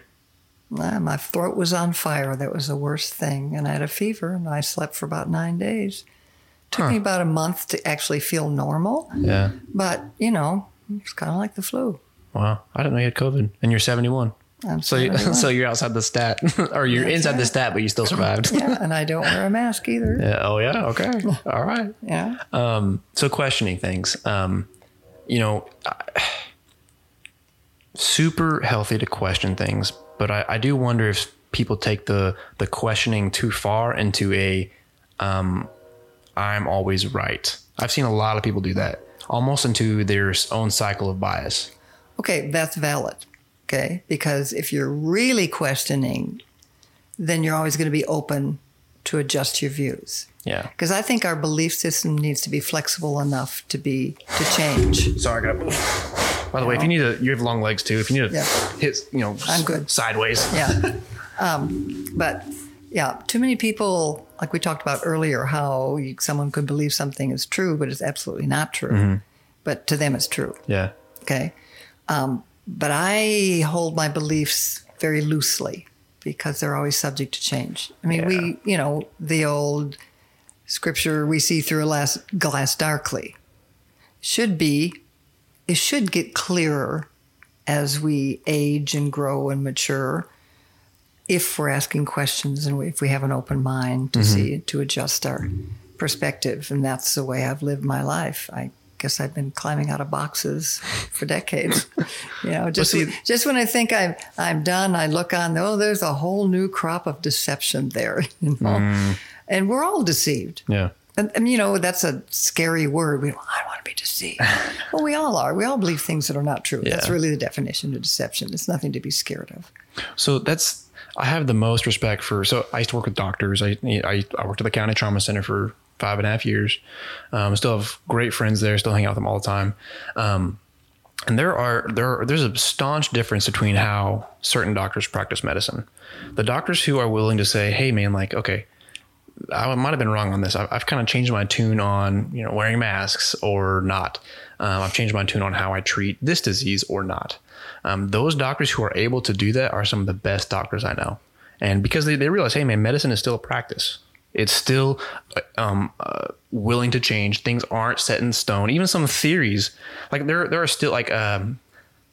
My throat was on fire. That was the worst thing. And I had a fever and I slept for about nine days. It took huh. me about a month to actually feel normal. Yeah. But, you know, it's kind of like the flu. Wow. I didn't know you had COVID. And you're seventy-one. Absolutely. So, so you're outside the stat, or you're That's inside right. the stat, but you still survived. Yeah, and I don't wear a mask either. Yeah, oh yeah, okay, all right. Yeah. Um. So questioning things. Um. You know, I, super healthy to question things, but I, I do wonder if people take the the questioning too far into a, um, I'm always right. I've seen a lot of people do that, almost into their own cycle of bias. Okay, that's valid. Okay, because if you're really questioning, then you're always going to be open to adjust your views. Yeah. Because I think our belief system needs to be flexible enough to be to change. Sorry, I got to. By the you way, know? if you need to, you have long legs too. If you need to yeah. hit, you know, I'm good. Sideways. Yeah. Um, but yeah, too many people, like we talked about earlier, how you, someone could believe something is true, but it's absolutely not true. Mm-hmm. But to them, it's true. Yeah. Okay. Um, But I hold my beliefs very loosely because they're always subject to change. I mean, yeah. we, you know, the old scripture, we see through a glass darkly, should be, it should get clearer as we age and grow and mature if we're asking questions and if we have an open mind to mm-hmm. see, to adjust our perspective. And that's the way I've lived my life. I guess I've been climbing out of boxes for decades. You know, just well, see, just when I think I'm I'm done, I look on. Oh, there's a whole new crop of deception there, you know? Mm. And we're all deceived. Yeah, and, and you know that's a scary word. We don't, I don't want to be deceived. Well, we all are. We all believe things that are not true. Yeah. That's really the definition of deception. It's nothing to be scared of. So that's I have the most respect for. So I used to work with doctors. I I, I worked at the county trauma center for five and a half years. Um, still have great friends there, still hang out with them all the time. Um, and there are, there are, there's a staunch difference between how certain doctors practice medicine. The doctors who are willing to say, hey man, like, okay, I might've been wrong on this. I've, I've kind of changed my tune on, you know, wearing masks or not. Um, I've changed my tune on how I treat this disease or not. Um, those doctors who are able to do that are some of the best doctors I know. And because they, they realize, hey man, medicine is still a practice. It's still um, uh, willing to change. Things aren't set in stone. Even some theories, like there, there are still like um,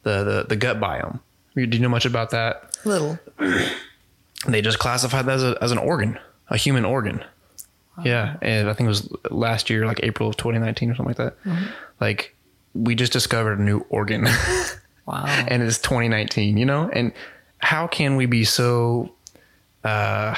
the, the the gut biome. Do you know much about that? Little. They just classified that as, a, as an organ, a human organ. Wow. Yeah, and I think it was last year, like April of twenty nineteen or something like that. Mm-hmm. Like we just discovered a new organ. Wow. And it's twenty nineteen, you know. And how can we be so? Uh,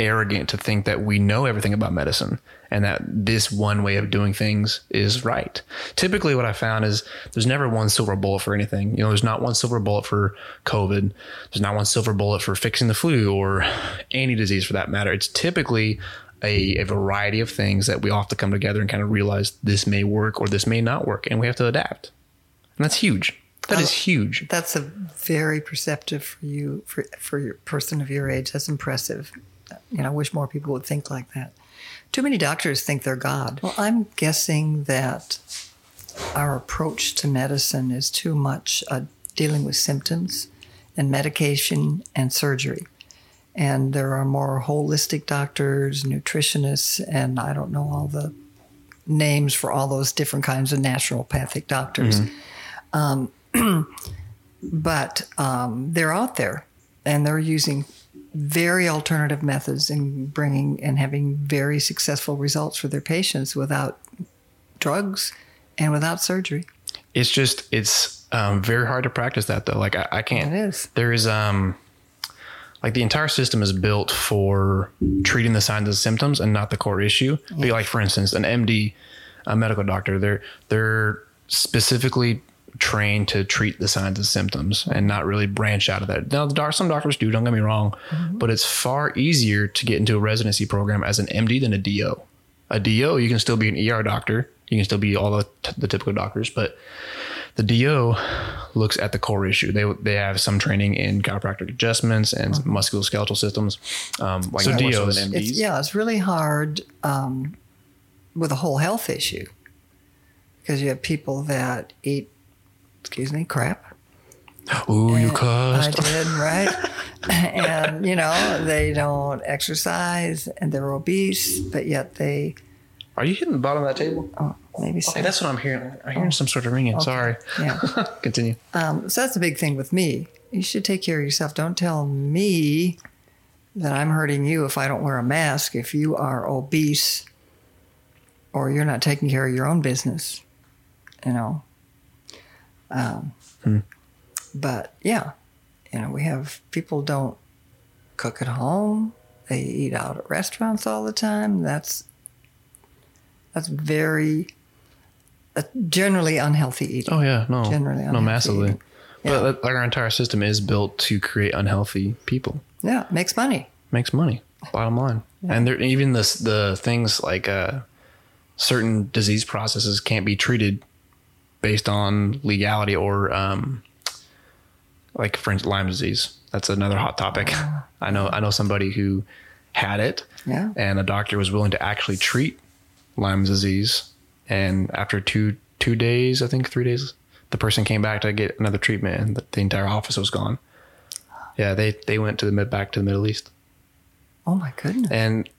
arrogant to think that we know everything about medicine and that this one way of doing things is right. Typically what I found is there's never one silver bullet for anything. You know, there's not one silver bullet for COVID. There's not one silver bullet for fixing the flu or any disease for that matter. It's typically a, a variety of things that we all have to come together and kind of realize this may work or this may not work. And we have to adapt. And that's huge. That is huge. That's a very perceptive for you, for, for your person of your age. That's impressive. You know, I wish more people would think like that. Too many doctors think they're God. Well, I'm guessing that our approach to medicine is too much uh, dealing with symptoms and medication and surgery. And there are more holistic doctors, nutritionists, and I don't know all the names for all those different kinds of naturopathic doctors. Mm-hmm. Um, but um, they're out there and they're using very alternative methods in bringing and having very successful results for their patients without drugs and without surgery. It's just, it's um, very hard to practice that though. Like I, I can't, it is. There is um, like the entire system is built for treating the signs and symptoms and not the core issue. Yeah. But like for instance, an M D, a medical doctor, they're, they're specifically trained to treat the signs and symptoms and not really branch out of that. Now, the doc- some doctors do, don't get me wrong, mm-hmm. but it's far easier to get into a residency program as an M D than a D O. A D O, you can still be an E R doctor. You can still be all the, t- the typical doctors, but the D O looks at the core issue. They they have some training in chiropractic adjustments and mm-hmm. musculoskeletal systems. Um, like so D Os and M Ds. It's, yeah, it's really hard um, with a whole health issue because you have people that eat excuse me, crap. Oh, you cussed. I did, right? And, you know, they don't exercise and they're obese, but yet they... Are you hitting the bottom of that table? Oh, maybe so. Okay, that's what I'm hearing. I'm hearing oh. some sort of ringing. Okay. Sorry. Yeah. Continue. Um, so that's a big thing with me you should take care of yourself. Don't tell me that I'm hurting you if I don't wear a mask, if you are obese or you're not taking care of your own business, you know. Um, hmm. But, yeah, you know, we have people don't cook at home. They eat out at restaurants all the time. That's that's very uh, generally unhealthy eating. Oh, yeah, no, generally no, massively. Yeah. But our entire system is built to create unhealthy people. Yeah, makes money. Makes money, bottom line. Yeah. And there, even the, the things like uh, certain disease processes can't be treated based on legality or um, like, for instance, Lyme disease. That's another hot topic. Uh, I know I know somebody who had it, yeah, and a doctor was willing to actually treat Lyme disease. And after two two days, I think three days, the person came back to get another treatment and the, the entire office was gone. Yeah, they, they went to the mid back to the Middle East. Oh my goodness. And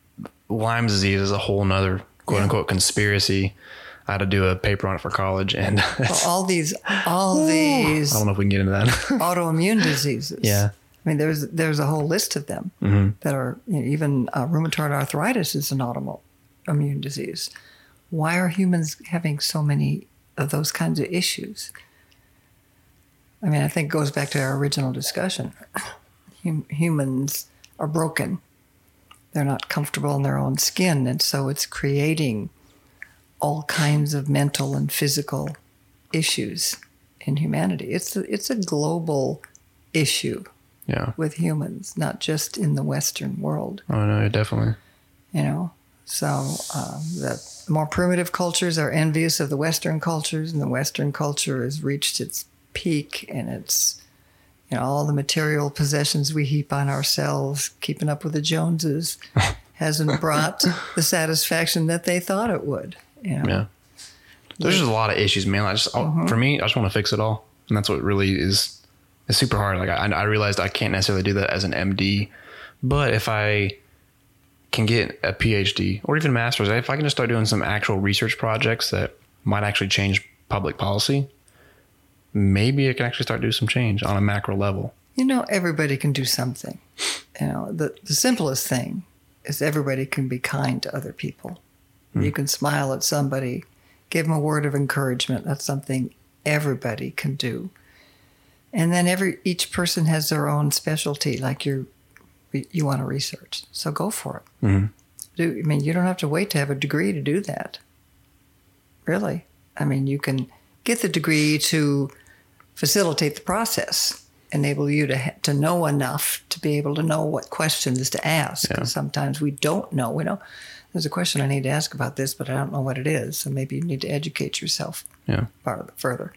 Lyme disease is a whole nother quote yeah. unquote conspiracy. I had to do a paper on it for college, and well, all these, all these. I don't know if we can get into that. Autoimmune diseases. Yeah, I mean, there's there's a whole list of them mm-hmm. that are, you know, even uh, rheumatoid arthritis is an autoimmune disease. Why are humans having so many of those kinds of issues? I mean, I think it goes back to our original discussion. Hum- humans are broken; they're not comfortable in their own skin, and so it's creating all kinds of mental and physical issues in humanity. It's a, it's a global issue yeah. with humans, not just in the Western world. Oh, no, definitely. You know, so uh, the more primitive cultures are envious of the Western cultures, and the Western culture has reached its peak, and it's, you know, all the material possessions we heap on ourselves, keeping up with the Joneses, hasn't brought the satisfaction that they thought it would. Yeah. yeah. There's just a lot of issues, man. I just, mm-hmm. for me, I just want to fix it all. And that's what really is, is super hard. Like I, I realized I can't necessarily do that as an M D, but if I can get a P H D or even a master's, if I can just start doing some actual research projects that might actually change public policy, maybe I can actually start doing some change on a macro level. You know, everybody can do something. You know, the, the simplest thing is everybody can be kind to other people. You can smile at somebody, give them a word of encouragement. That's something everybody can do. And then every each person has their own specialty, like you you want to research. So go for it. Mm-hmm. Do, I mean, you don't have to wait to have a degree to do that. Really. I mean, you can get the degree to facilitate the process, enable you to to know enough to be able to know what questions to ask. Yeah. Sometimes we don't know. We don't. There's a question I need to ask about this, but I don't know what it is. So maybe you need to educate yourself yeah. further.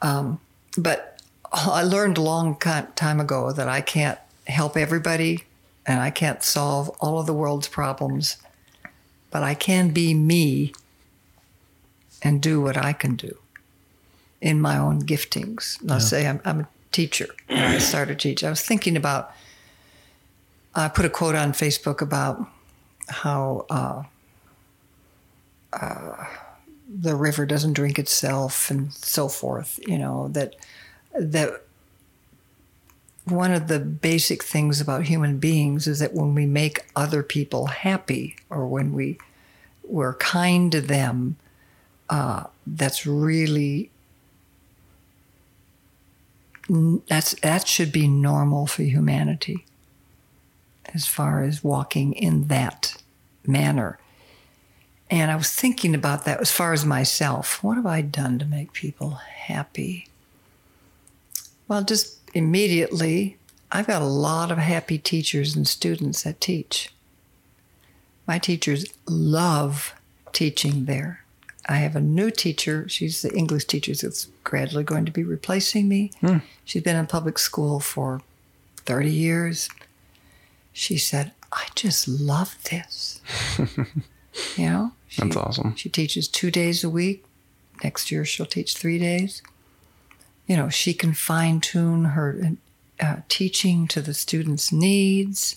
Um, but I learned a long time ago that I can't help everybody and I can't solve all of the world's problems, but I can be me and do what I can do in my own giftings. Let's yeah. say I'm, I'm a teacher. I started to teach. I was thinking about, I put a quote on Facebook about how uh, uh, the river doesn't drink itself and so forth, you know, that that one of the basic things about human beings is that when we make other people happy or when we, we're kind to them, uh, that's really, that's that should be normal for humanity as far as walking in that manner. And I was thinking about that as far as myself. What have I done to make people happy? Well, just immediately, I've got a lot of happy teachers and students that teach. My teachers love teaching there. I have a new teacher. She's the English teacher that's gradually going to be replacing me. Mm. She's been in public school for thirty years. She said, I just love this. You know? She, That's awesome. She teaches two days a week. Next year, she'll teach three days. You know, she can fine-tune her uh, teaching to the students' needs.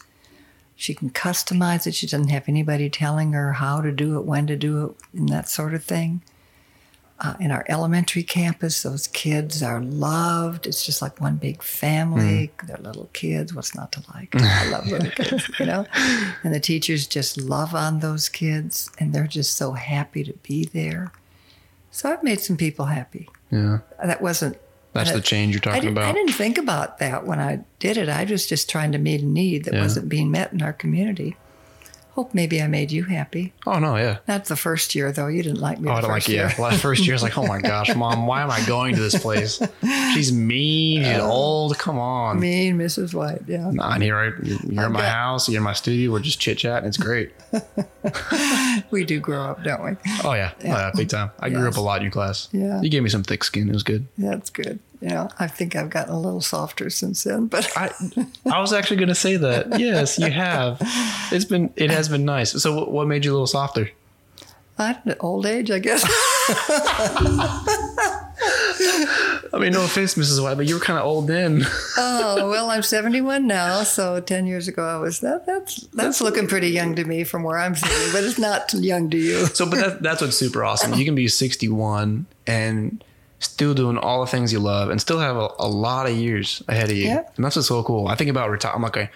She can customize it. She doesn't have anybody telling her how to do it, when to do it, and that sort of thing. Uh, in our elementary campus, those kids are loved. It's just like one big family. Mm. They're little kids. What's not to like? I love little kids, you know? And the teachers just love on those kids, and they're just so happy to be there. So I've made some people happy. Yeah. That wasn't... That's that, the change you're talking I about. I didn't think about that when I did it. I was just trying to meet a need that yeah. wasn't being met in our community. Hope maybe I made you happy. Oh, no, yeah. Not the first year, though. You didn't like me oh, the I don't first like, year. Yeah. Well, the first year, I was like, oh, my gosh, Mom, why am I going to this place? She's mean. She's uh, old. Come on. Mean Missus White, yeah. Nah, you're right. You're in my house. You're in my studio. We're just chit-chatting. It's great. We do grow up, don't we? Oh, yeah. yeah. Oh, yeah, big time. I yes. grew up a lot in your class. Yeah. You gave me some thick skin. It was good. That's good. You know, I think I've gotten a little softer since then, but I, I was actually going to say that. Yes, you have. It's been, it has been nice. So what made you a little softer? I, old age, I guess. I mean, no offense, Missus White, but you were kind of old then. Oh, well, I'm seventy-one now. So ten years ago, I was that. That's, that's, that's looking pretty young to me from where I'm sitting, but it's not young to you. So, but that, that's what's super awesome. You can be sixty-one and still doing all the things you love and still have a, a lot of years ahead of you. Yep. And that's what's so cool. I think about retire. I'm like, a,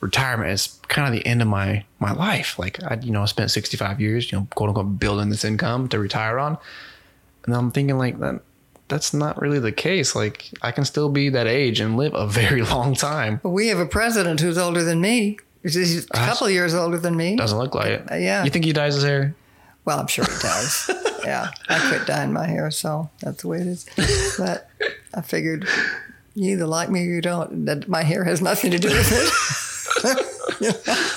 retirement is kind of the end of my, my life. Like I, you know, I spent sixty-five years, you know, quote unquote, building this income to retire on. And I'm thinking like that, that's not really the case. Like I can still be that age and live a very long time. Well, we have a president who's older than me. He's a couple uh, years older than me. Doesn't look like it. Uh, yeah. You think he dyes his hair? Well, I'm sure he does. Yeah, I quit dyeing my hair, so that's the way it is. But I figured you either like me or you don't. That my hair has nothing to do with it. Yeah.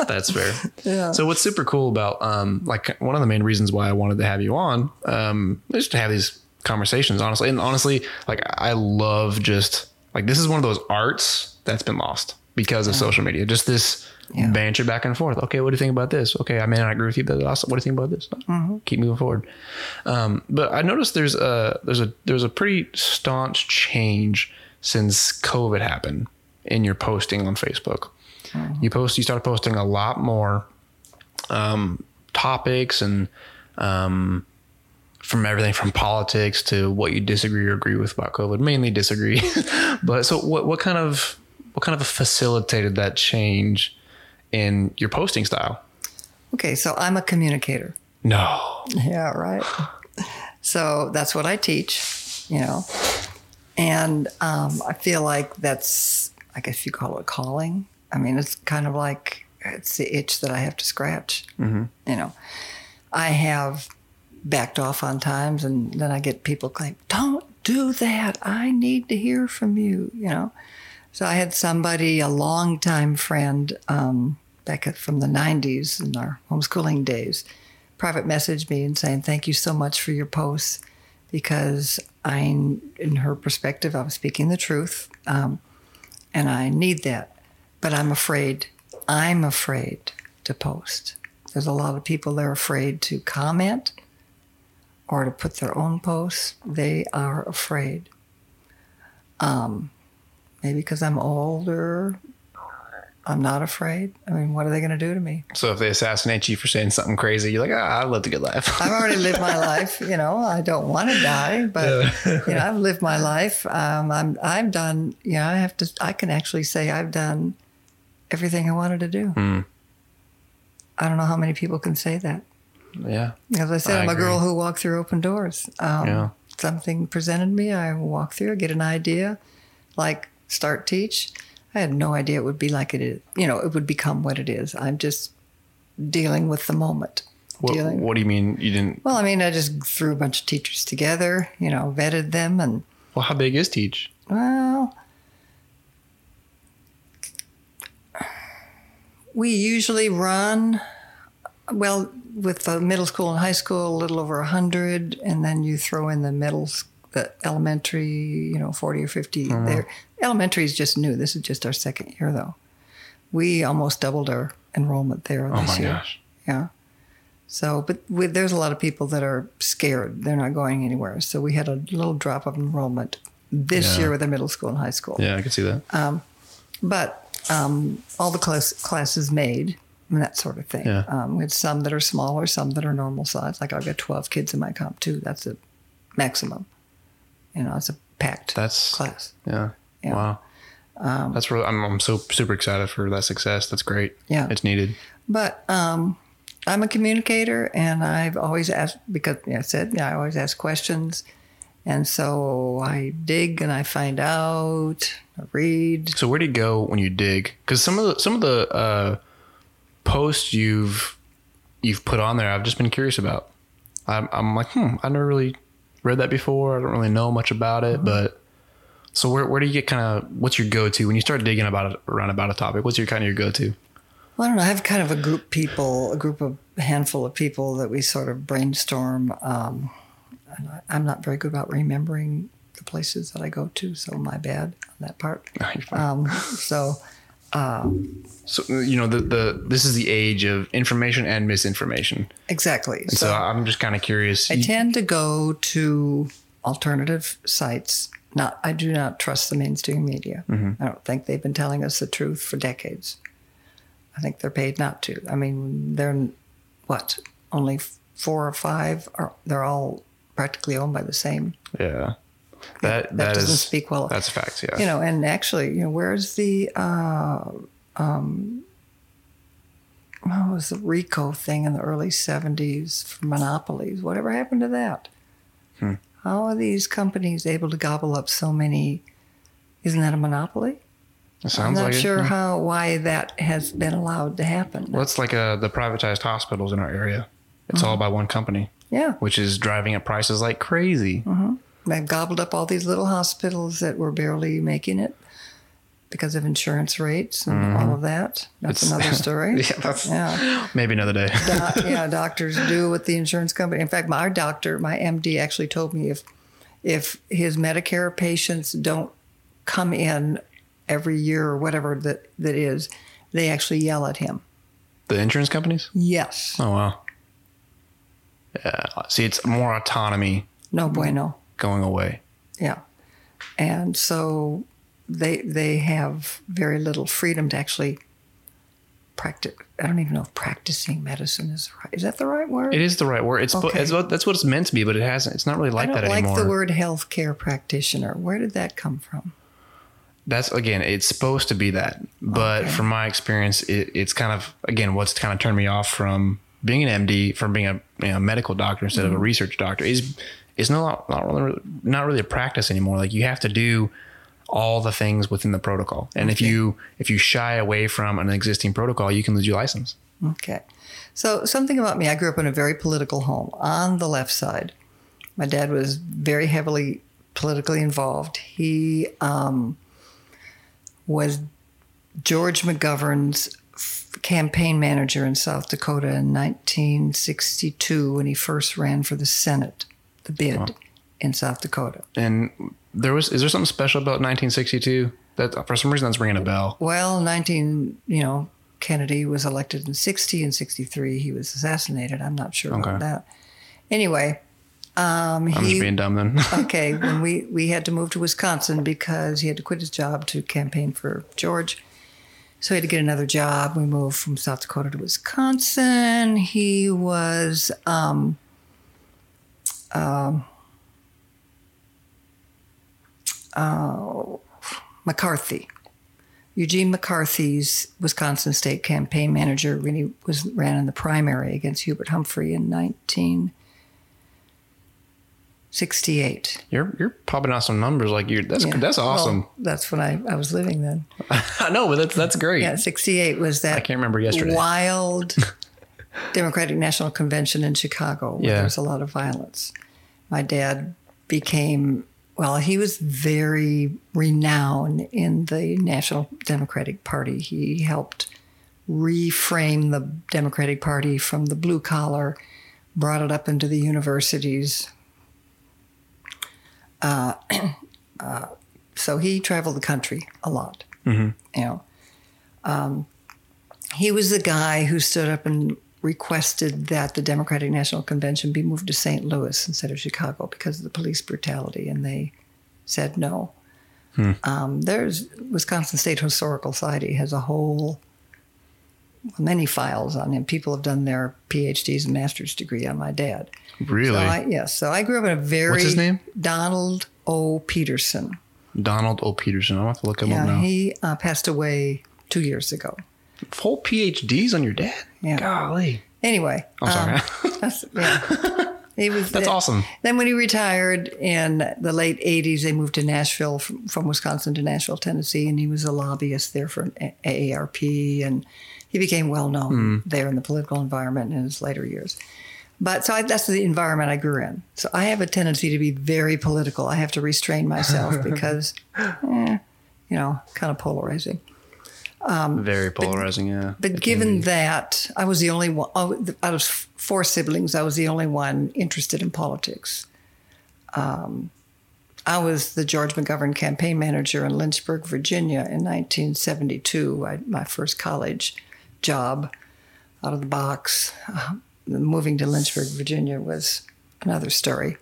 That's fair. Yeah. So what's super cool about, um, like one of the main reasons why I wanted to have you on, um, is to have these conversations, honestly. And honestly, like I love just like, this is one of those arts that's been lost because of yeah. social media. Just this yeah. banter back and forth. Okay, what do you think about this? Okay, I may not agree with you, but awesome. What do you think about this? Mm-hmm. Keep moving forward. Um, but I noticed there's a there's a there's a pretty staunch change since COVID happened in your posting on Facebook. Mm-hmm. You post you started posting a lot more um, topics and um, from everything from politics to what you disagree or agree with about COVID. Mainly disagree. But so what what kind of what kind of facilitated that change in your posting style? Okay, so I'm a communicator. No. Yeah, right. So that's what I teach, you know. And um, I feel like that's, I guess you call it a calling. I mean, it's kind of like, it's the itch that I have to scratch. Mm-hmm. You know, I have backed off on times, and then I get people claim, don't do that. I need to hear from you, you know. So I had somebody, a longtime friend um, back from the nineties in our homeschooling days, private message me and saying, thank you so much for your posts, because I, in her perspective, I was speaking the truth, um, and I need that. But I'm afraid, I'm afraid to post. There's a lot of people that are afraid to comment or to put their own posts. They are afraid. Um. Maybe because I'm older, I'm not afraid. I mean, what are they going to do to me? So if they assassinate you for saying something crazy, you're like, ah, I've lived a good life. I've already lived my life. You know, I don't want to die, but yeah. you know, I've lived my life. Um, I'm, I'm done. You know, I have to, I can actually say I've done everything I wanted to do. Hmm. I don't know how many people can say that. Yeah. As I said, I I'm agree. a girl who walked through open doors. Um, yeah. Something presented me. I walk through, I get an idea. Like, Start Teach. I had no idea it would be like it is. You know, it would become what it is. I'm just dealing with the moment. What, dealing. What do you mean you didn't? Well, I mean, I just threw a bunch of teachers together, you know, vetted them. And. Well, how big is Teach? Well, we usually run, well, with the middle school and high school, a little over one hundred. And then you throw in the middle school. The elementary, you know, forty or fifty. Mm-hmm. There, elementary is just new. This is just our second year, though. We almost doubled our enrollment there oh this my year. Gosh. Yeah. So, but we, there's a lot of people that are scared. They're not going anywhere. So we had a little drop of enrollment this yeah. year with our middle school and high school. Yeah, I can see that. Um, but um, all the class, classes made and that sort of thing. Yeah. Um, we had some that are smaller, some that are normal size. Like I've got twelve kids in my comp too. That's it. maximum. You know, it's a packed that's, class. Yeah. yeah. Wow. Um, that's really, I'm, I'm so super excited for that success. That's great. Yeah. It's needed. But um, I'm a communicator, and I've always asked, because I said, yeah, I always ask questions. And so I dig and I find out, I read. So where do you go when you dig? Because some of the, some of the uh, posts you've, you've put on there, I've just been curious about. I'm, I'm like, hmm, I never really read that before. I don't really know much about it, mm-hmm. but so where, where do you get kind of, what's your go-to when you start digging about it, around about a topic? What's your kind of your go-to? Well, I don't know. I have kind of a group people, a group of a handful of people that we sort of brainstorm. Um, I'm, not, I'm not very good about remembering the places that I go to. So my bad on that part. No, you're fine. Um, so, um, so, you know, the, the, this is the age of information and misinformation. Exactly. So, so I'm just kind of curious. I you, tend to go to alternative sites. Not, I do not trust the mainstream media. Mm-hmm. I don't think they've been telling us the truth for decades. I think they're paid not to. I mean, they're what? Only four or five are, they're all practically owned by the same. Yeah. That, that, that doesn't is, speak well. That's a fact. Yeah. You know, and actually, you know, where's the, uh, um, what was the RICO thing in the early seventies for monopolies? Whatever happened to that? Hmm. How are these companies able to gobble up so many? Isn't that a monopoly? It sounds I'm not like sure it, yeah. how why that has been allowed to happen. Well, it's like a, the privatized hospitals in our area. It's mm-hmm. all by one company. Yeah. Which is driving up prices like crazy. Mm-hmm. They've gobbled up all these little hospitals that were barely making it because of insurance rates and mm-hmm. all of that. That's it's, another story. Yeah, that's, yeah. Maybe another day. Do, yeah, doctors do with the insurance company. In fact, my doctor, my M D, actually told me if if his Medicare patients don't come in every year or whatever that, that is, they actually yell at him. The insurance companies? Yes. Oh, wow. Yeah. See, it's more autonomy. No bueno. Going away. Yeah. And so they they have very little freedom to actually practice. I don't even know if practicing medicine is right. Is that the right word? It is the right word. It's, okay. it's That's what it's meant to be, but it hasn't. It's not really like that anymore. I don't like anymore. The word healthcare practitioner. Where did that come from? That's, again, it's supposed to be that. But okay. from my experience, it, it's kind of, again, what's kind of turned me off from being an M D, from being a, you know, medical doctor instead mm-hmm. of a research doctor, is it's not, not, really, not really a practice anymore. Like, you have to do all the things within the protocol. And okay. if you if you shy away from an existing protocol, you can lose your license. Okay. So something about me, I grew up in a very political home on the left side. My dad was very heavily politically involved. He... um was George McGovern's campaign manager in South Dakota in nineteen sixty-two when he first ran for the Senate, the bid wow. in South Dakota. And there was, is there something special about nineteen sixty-two? That for some reason that's ringing a bell. Well, nineteen, you know, Kennedy was elected in sixty and sixty-three. He was assassinated. I'm not sure okay. about that. Anyway. Um, I'm he, just being dumb then. okay. When we, we had to move to Wisconsin because he had to quit his job to campaign for George. So he had to get another job. We moved from South Dakota to Wisconsin. He was um, um, uh, McCarthy, Eugene McCarthy's Wisconsin state campaign manager when he was, ran in the primary against Hubert Humphrey in nineteen... sixty-eight. You're you're popping out some numbers like you. That's yeah. that's awesome. Well, that's when I, I was living then. I know, but that's that's great. Yeah, sixty-eight was that. I can't remember yesterday. Wild Democratic National Convention in Chicago where yeah. there was a lot of violence. My dad became well. He was very renowned in the National Democratic Party. He helped reframe the Democratic Party from the blue collar, brought it up into the universities. Uh, uh, so he traveled the country a lot, mm-hmm. you know. Um, he was the guy who stood up and requested that the Democratic National Convention be moved to Saint Louis instead of Chicago because of the police brutality, and they said no. Hmm. Um, there's Wisconsin State Historical Society has a whole many files on him. People have done their PhDs and master's degree on my dad. Really? So I, yes. So I grew up in a very... What's his name? Donald O. Peterson. Donald O. Peterson. I'll have to look him yeah, up now. He uh, passed away two years ago. Full PhDs on your dad? Yeah. Golly. Anyway. I'm sorry. Um, that's, yeah. He was, that's uh, awesome. Then when he retired in the late eighties, they moved to Nashville, from, from Wisconsin to Nashville, Tennessee, and he was a lobbyist there for A A R P, and he became well-known mm. there in the political environment in his later years. But so I, that's the environment I grew in. So I have a tendency to be very political. I have to restrain myself because, eh, you know, kind of polarizing. Um, very polarizing, but, yeah. But it given that, I was the only one, out of four siblings, I was the only one interested in politics. Um, I was the George McGovern campaign manager in Lynchburg, Virginia in nineteen seventy-two, I, my first college job out of the box. Uh, moving to Lynchburg, Virginia was another story.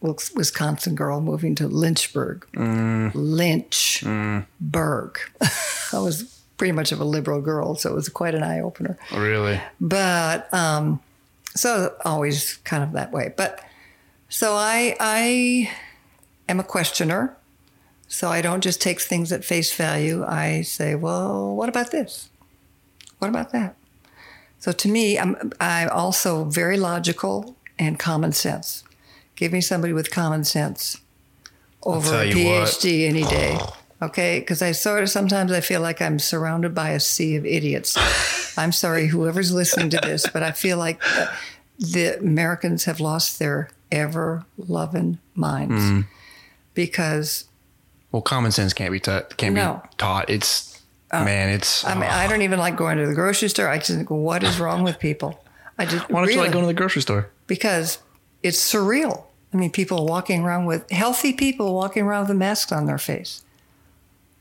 Wisconsin girl moving to Lynchburg. Mm. Lynchburg. Mm. I was pretty much of a liberal girl, so it was quite an eye-opener. Really? But, um, so always kind of that way. But, so I, I am a questioner, so I don't just take things at face value. I say, well, what about this? What about that? So to me, I'm, I'm also very logical and common sense. Give me somebody with common sense over a PhD any day, okay? Because I sort of sometimes I feel like I'm surrounded by a sea of idiots. I'm sorry, whoever's listening to this, but I feel like the Americans have lost their ever-loving minds mm. because well, common sense can't be ta- can't no. be taught. It's Um, Man, it's... I mean, uh, I don't even like going to the grocery store. I just think, what is wrong with people? I just Why don't really, you like going to the grocery store? Because it's surreal. I mean, people walking around with... Healthy people walking around with masks on their face.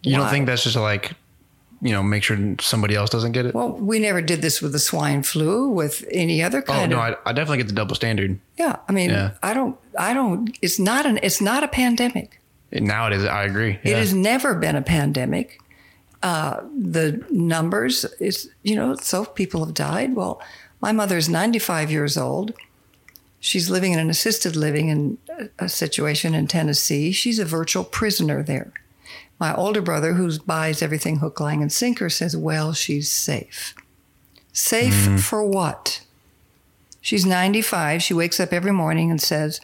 You Why? Don't think that's just like, you know, make sure somebody else doesn't get it? Well, we never did this with the swine flu, with any other kind of... Oh, no, of, I, I definitely get the double standard. Yeah, I mean, yeah. I don't... I don't... It's not an. It's not a pandemic. It, now it is, I agree. Yeah. It has never been a pandemic. Uh, the numbers is, you know, so people have died. Well, my mother's ninety-five years old. She's living in an assisted living in a situation in Tennessee. She's a virtual prisoner there. My older brother, who buys everything hook, line, and sinker, says, well, she's safe. Safe mm-hmm. for what? She's ninety-five. She wakes up every morning and says,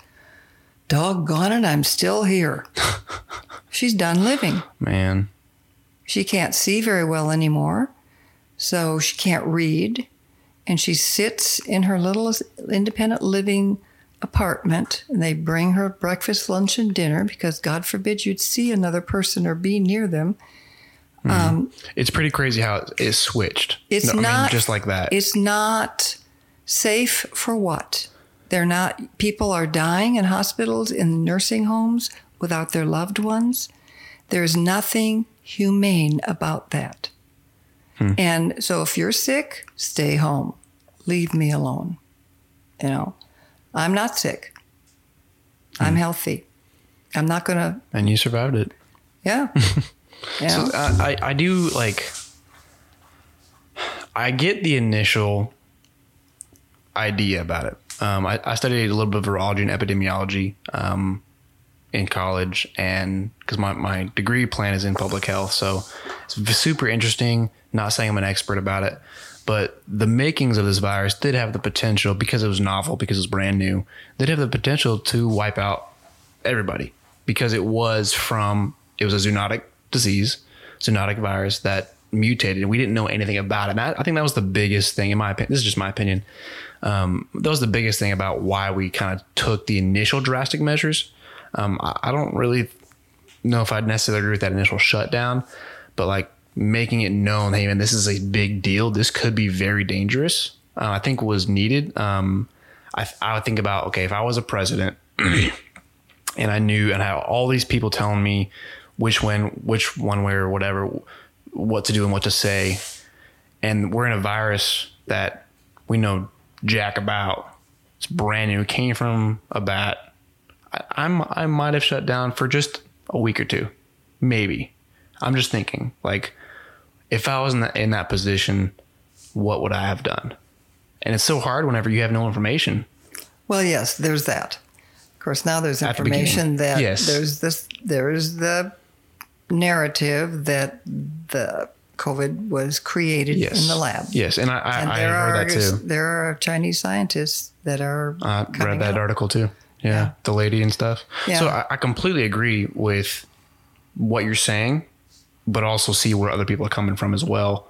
doggone it, I'm still here. She's done living. Man. She can't see very well anymore, so she can't read. And she sits in her little independent living apartment, and they bring her breakfast, lunch, and dinner because God forbid you'd see another person or be near them. Mm. Um, it's pretty crazy how it is switched. It's no, not I mean, just like that. It's not safe for what? They're not. People are dying in hospitals, in nursing homes, without their loved ones. There's nothing humane about that. Hmm. And so if you're sick, stay home. Leave me alone. You know, I'm not sick. Hmm. I'm healthy. I'm not going to. And you survived it. Yeah. yeah. So I, I, I do like, I get the initial idea about it. Um, I, I studied a little bit of virology and epidemiology, um, in college, and because my, my degree plan is in public health, so it's super interesting. Not saying I'm an expert about it, but the makings of this virus did have the potential, because it was novel, because it was brand new, did have the potential to wipe out everybody, because it was from it was a zoonotic disease, zoonotic virus that mutated, and we didn't know anything about it. And I, I think that was the biggest thing, in my opinion. This is just my opinion. Um, that was the biggest thing about why we kind of took the initial drastic measures. Um, I don't really know if I'd necessarily agree with that initial shutdown, but like making it known, hey man, this is a big deal. This could be very dangerous. Uh, I think was needed. Um, I, I would think about, okay, if I was a president and I knew and I had all these people telling me which when, which one way or whatever, what to do and what to say, and we're in a virus that we know jack about. It's brand new. It came from a bat. I'm, I might have shut down for just a week or two, maybe. I'm just thinking, like, if I was in that, in that position, what would I have done? And it's so hard whenever you have no information. Well, yes, there's that. Of course, now there's information the that yes. there's this, there is the narrative that the COVID was created yes. in the lab. Yes, and I, I, and I heard are, that too. There are Chinese scientists that are I read that out. article too. Yeah, yeah, the lady and stuff. Yeah. So I, I completely agree with what you're saying, but also see where other people are coming from as well.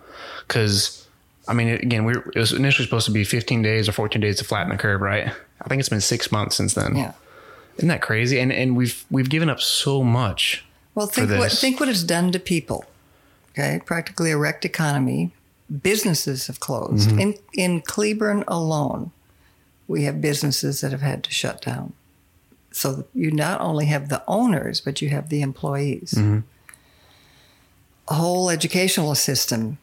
Because, I mean, again, we were, it was initially supposed to be fifteen days or fourteen days to flatten the curve, right? I think it's been six months since then. Yeah, isn't that crazy? And and we've we've given up so much. Well, think what think what it's done to people. Okay, practically a wrecked economy. Businesses have closed mm-hmm. in in Cleburne alone. We have businesses that have had to shut down. So you not only have the owners, but you have the employees. Mm-hmm. A whole educational system,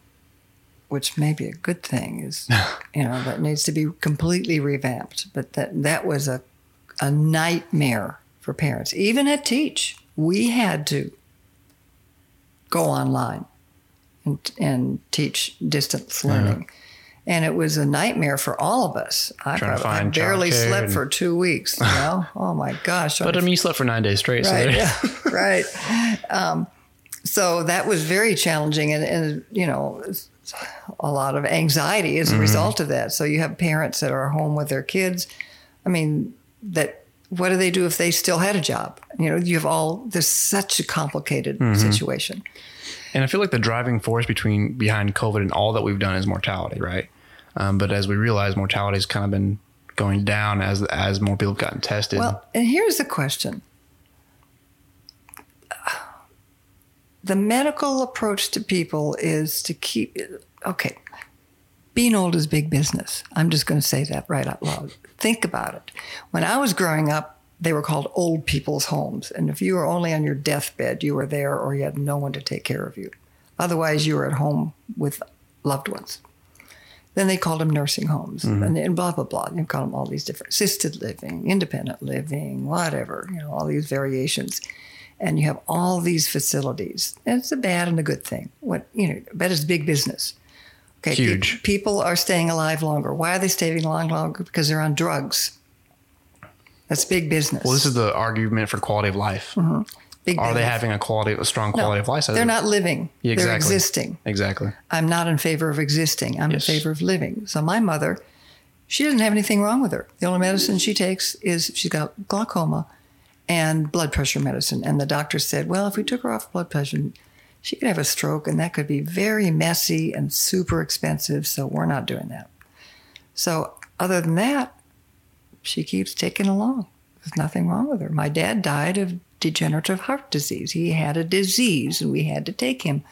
which may be a good thing, is you know that needs to be completely revamped. But that that was a a nightmare for parents. Even at Teach, we had to go online and and teach distance learning. Yeah. And it was a nightmare for all of us. I, probably, I barely slept for two weeks. You know? Oh my gosh! But I mean, you slept for nine days straight. Right. So, yeah, right. Um, so that was very challenging, and, and you know, a lot of anxiety as a mm-hmm. result of that. So you have parents that are home with their kids. I mean, that what do they do if they still had a job? You know, you have all there's such a complicated mm-hmm. situation. And I feel like the driving force between behind COVID and all that we've done is mortality, right? Um, but as we realize, mortality has kind of been going down as as more people have gotten tested. Well, and here's the question. The medical approach to people is to keep, okay, being old is big business. I'm just going to say that right out loud. Think about it. When I was growing up, they were called old people's homes. And if you were only on your deathbed, you were there or you had no one to take care of you. Otherwise, you were at home with loved ones. Then they called them nursing homes mm-hmm. and, and blah, blah, blah. You call them all these different assisted living, independent living, whatever, you know, all these variations. And you have all these facilities. And it's a bad and a good thing. What, you know, but it's big business. Okay, huge. Pe- people are staying alive longer. Why are they staying alive longer? Because they're on drugs. That's big business. Well, this is the argument for quality of life. Mm-hmm. Big Are business. They having a quality, a strong quality no, of life? So they're not living. Yeah, exactly. They're existing. Exactly. I'm not in favor of existing. I'm yes. in favor of living. So my mother, she doesn't have anything wrong with her. The only medicine she takes is she's got glaucoma and blood pressure medicine. And the doctor said, well, if we took her off blood pressure, she could have a stroke, and that could be very messy and super expensive. So we're not doing that. So other than that, she keeps taking along. There's nothing wrong with her. My dad died of degenerative heart disease. He had a disease, and we had to take him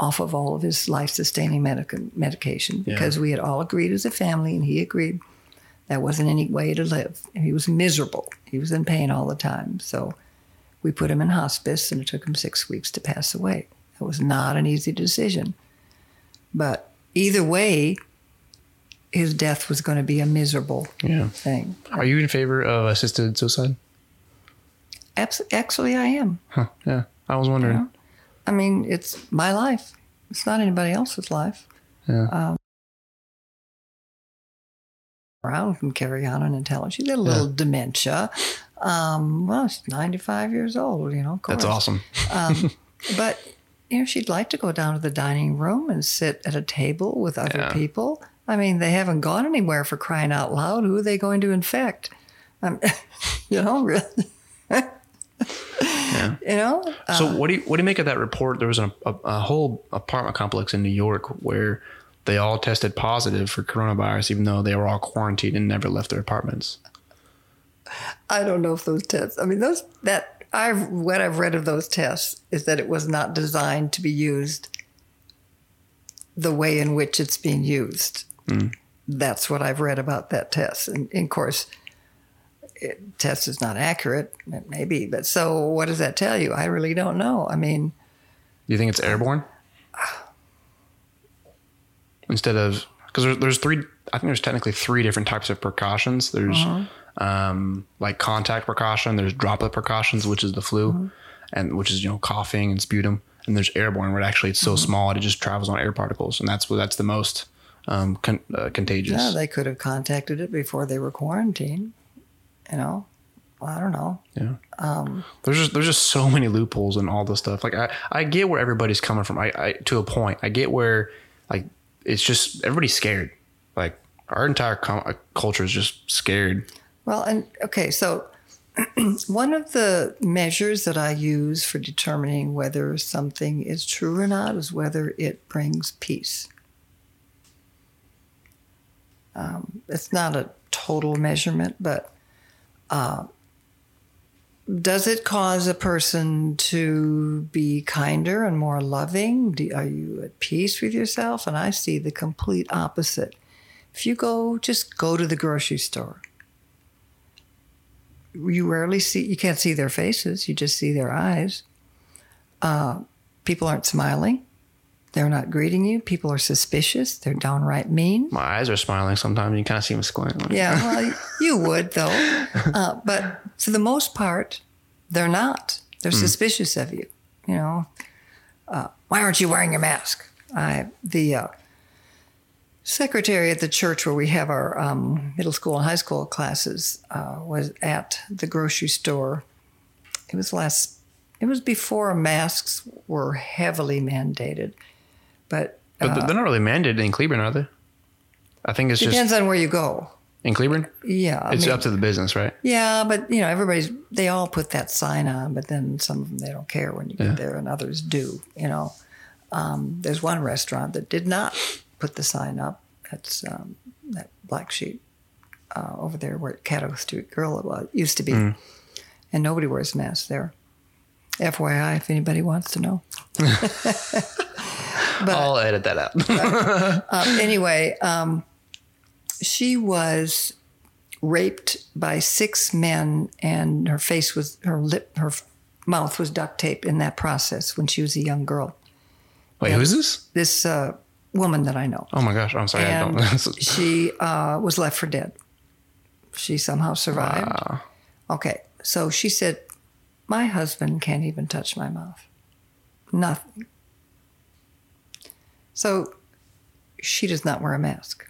off of all of his life-sustaining medic- medication because yeah. we had all agreed as a family, and he agreed that wasn't any way to live. And he was miserable. He was in pain all the time. So we put him in hospice, and it took him six weeks to pass away. That was not an easy decision. But either way, his death was going to be a miserable yeah. thing. Are you in favor of assisted suicide? Actually, I am. Huh. Yeah, I was wondering. You know? I mean, it's my life. It's not anybody else's life. Yeah. Um, around and carry on and tell her she's got a little yeah. dementia. Um, well, she's ninety-five years old. You know, of course. That's awesome. um, but you know, she'd like to go down to the dining room and sit at a table with other yeah. people. I mean, they haven't gone anywhere for crying out loud. Who are they going to infect? Um, you know, really. yeah. You know. Uh, so what do you what do you make of that report? There was an, a, a whole apartment complex in New York where they all tested positive for coronavirus, even though they were all quarantined and never left their apartments. I don't know if those tests. I mean, those that I've what I've read of those tests is that it was not designed to be used the way in which it's being used. Mm. That's what I've read about that test. And, and of course, it, test is not accurate. It may be. But so what does that tell you? I really don't know. I mean... You think it's airborne? Uh, Instead of... Because there, there's three... I think there's technically three different types of precautions. There's uh-huh. um, like contact precaution. There's droplet precautions, which is the flu, uh-huh. and which is, you know, coughing and sputum. And there's airborne where it actually it's so mm-hmm. small it just travels on air particles. And that's what that's the most um, con- uh, contagious. Yeah, they could have contacted it before they were quarantined, you know? I don't know. Yeah. Um, there's just, there's just so many loopholes in all this stuff. Like I, I get where everybody's coming from. I, I, to a point, I get where like, it's just, everybody's scared. Like our entire com- culture is just scared. Well, and okay. So one of the measures that I use for determining whether something is true or not is whether it brings peace. Um, it's not a total measurement, but, uh, does it cause a person to be kinder and more loving? Do, are you at peace with yourself? And I see the complete opposite. If you go, just go to the grocery store. You rarely see, you can't see their faces. You just see their eyes. Uh, people aren't smiling. They're not greeting you. People are suspicious. They're downright mean. My eyes are smiling sometimes. You kind of see them squint. Like, yeah, well, you would, though. Uh, but for the most part, they're not. They're mm. suspicious of you. You know, uh, why aren't you wearing your mask? I The uh, secretary at the church where we have our um, middle school and high school classes uh, was at the grocery store. It was last. It was before masks were heavily mandated. But, uh, but they're not really mandated in Cleburne, are they? I think it's depends just... Depends on where you go. In Cleburne? Yeah. I it's mean, up to the business, right? Yeah, but, you know, everybody's... They all put that sign on, but then some of them, they don't care when you yeah. get there, and others do, you know. Um, there's one restaurant that did not put the sign up. That's um, that Black Sheep uh, over there where Caddo Street Grill well, used to be. Mm. And nobody wears masks there. F Y I, if anybody wants to know. But, I'll edit that out. uh, uh, anyway, um, she was raped by six men, and her face was her lip, her mouth was duct taped in that process when she was a young girl. Wait, and who's this? This uh, woman that I know. Oh my gosh, I'm sorry. And I don't. she uh, was left for dead. She somehow survived. Wow. Okay, so she said, "My husband can't even touch my mouth. Nothing." So she does not wear a mask.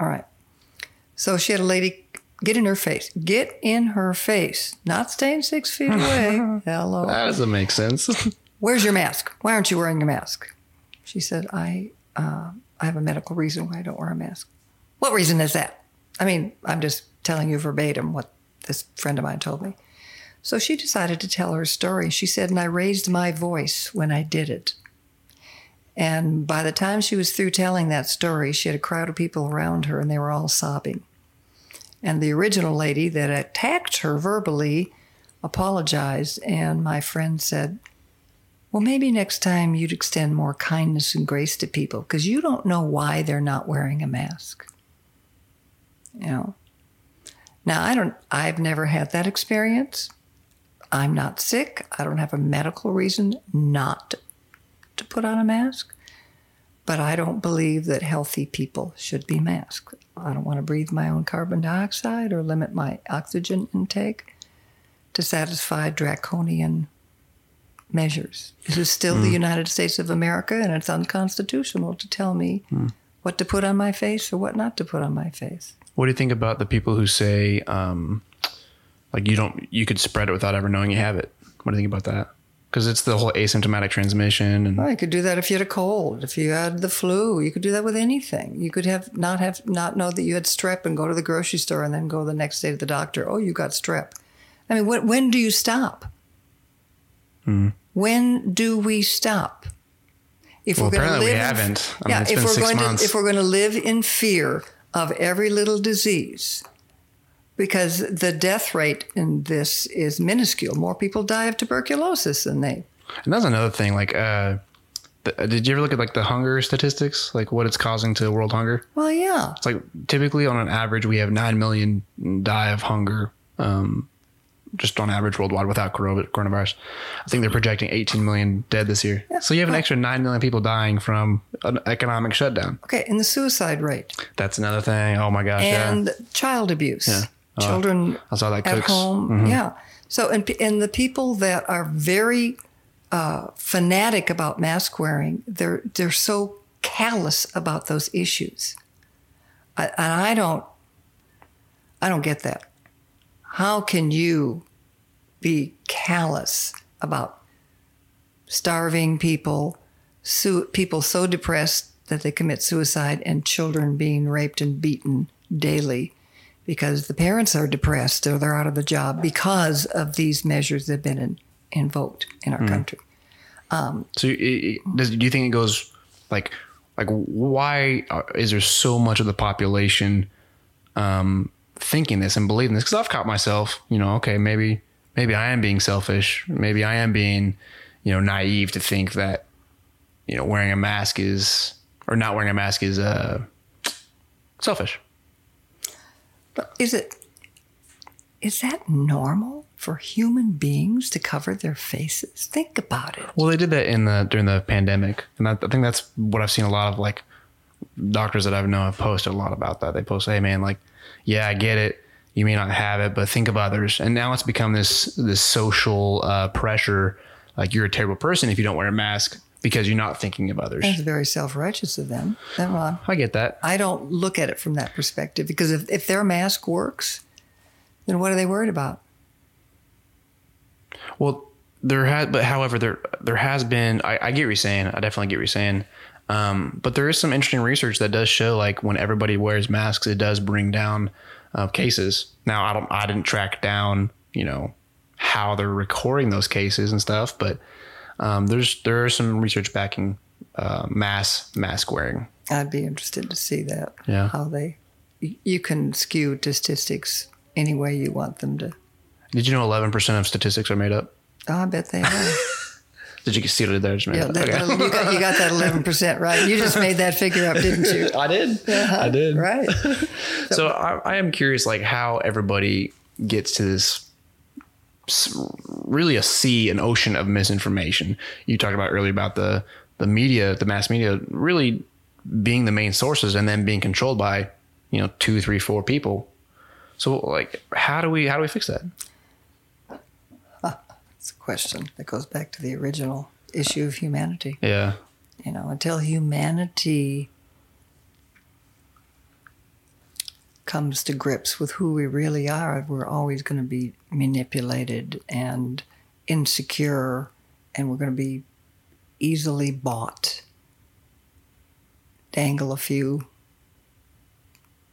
All right. So she had a lady get in her face. Get in her face. Not staying six feet away. Hello. That doesn't make sense. "Where's your mask? Why aren't you wearing your mask?" She said, I uh, I have a medical reason why I don't wear a mask." What reason is that? I mean, I'm just telling you verbatim what this friend of mine told me. So she decided to tell her story. She said, "And I raised my voice when I did it." And by the time she was through telling that story, she had a crowd of people around her, and they were all sobbing. And the original lady that attacked her verbally apologized, and my friend said, "Well, maybe next time you'd extend more kindness and grace to people, because you don't know why they're not wearing a mask." You know? Now, I don't, I've never had that experience. I'm not sick. I don't have a medical reason not to. to put on a mask, but I don't believe that healthy people should be masked. I don't want to breathe my own carbon dioxide or limit my oxygen intake to satisfy draconian measures. This is still mm. the United States of America, and it's unconstitutional to tell me mm. what to put on my face or what not to put on my face. What do you think about the people who say, um, like you don't, you could spread it without ever knowing you have it? What do you think about that? Because it's the whole asymptomatic transmission. And well, you could do that if you had a cold, if you had the flu. You could do that with anything. You could have not have not know that you had strep and go to the grocery store and then go the next day to the doctor. "Oh, you got strep." I mean, when, when do you stop? Mm. When do we stop? If well, we're going to live, we haven't. I yeah, mean, it's if, been we're six going to, if we're going to live in fear of every little disease. Because the death rate in this is minuscule. More people die of tuberculosis than they. And that's another thing. Like, uh, the, did you ever look at like the hunger statistics, like what it's causing to world hunger? Well, yeah. It's like typically on an average, we have nine million die of hunger, um, just on average worldwide without coronavirus. I think they're projecting eighteen million dead this year. Yeah. So you have an extra nine million people dying from an economic shutdown. Okay. And the suicide rate. That's another thing. Oh my gosh. And yeah. child abuse. Yeah. Children uh, that at cooks. home. Mm-hmm. Yeah. So, and, and the people that are very uh, fanatic about mask wearing, they're, they're so callous about those issues. I, and I don't, I don't get that. How can you be callous about starving people, su- people so depressed that they commit suicide, and children being raped and beaten daily because the parents are depressed or they're out of a job because of these measures that have been in, invoked in our mm. country? Um, so it, it, does, do you think it goes like, like why are, is there so much of the population um, thinking this and believing this? Because I've caught myself, you know, okay, maybe, maybe I am being selfish. Maybe I am being, you know, naive to think that, you know, wearing a mask is, or not wearing a mask is uh, selfish. But is it, is that normal for human beings to cover their faces? Think about it. Well, they did that in the, during the pandemic. And I, I think that's what I've seen a lot of, like, doctors that I've known have posted a lot about that. They post, hey man, like, yeah, I get it. You may not have it, but think of others. And now it's become this, this social uh, pressure. Like, you're a terrible person if you don't wear a mask because you're not thinking of others. That's very self-righteous of them. Then, well, I get that. I don't look at it from that perspective, because if, if their mask works, then what are they worried about? Well, there has, but however, there, there has been, I, I get what you're saying. I definitely get what you're saying. Um, but there is some interesting research that does show, like, when everybody wears masks, it does bring down uh, cases. Now, I don't, I didn't track down, you know, how they're recording those cases and stuff, but um, there's, there are some research backing uh, mass mask wearing. I'd be interested to see that. Yeah. How they, you can skew statistics any way you want them to. Did you know eleven percent of statistics are made up? Oh, I bet they are. Did you see what I did there? Just made yeah, up. That, okay. you, got, you got that eleven percent right. You just made that figure up, didn't you? I did. Uh-huh. I did. Right. So, so I, I am curious, like, how everybody gets to this, really a sea, an ocean of misinformation. You talked about earlier about the, the media, the mass media really being the main sources and then being controlled by, you know, two, three, four people. So, like, how do we, how do we fix that? It's a question that goes back to the original issue of humanity. Yeah. You know, until humanity comes to grips with who we really are, we're always going to be manipulated and insecure, and we're going to be easily bought. Dangle a few,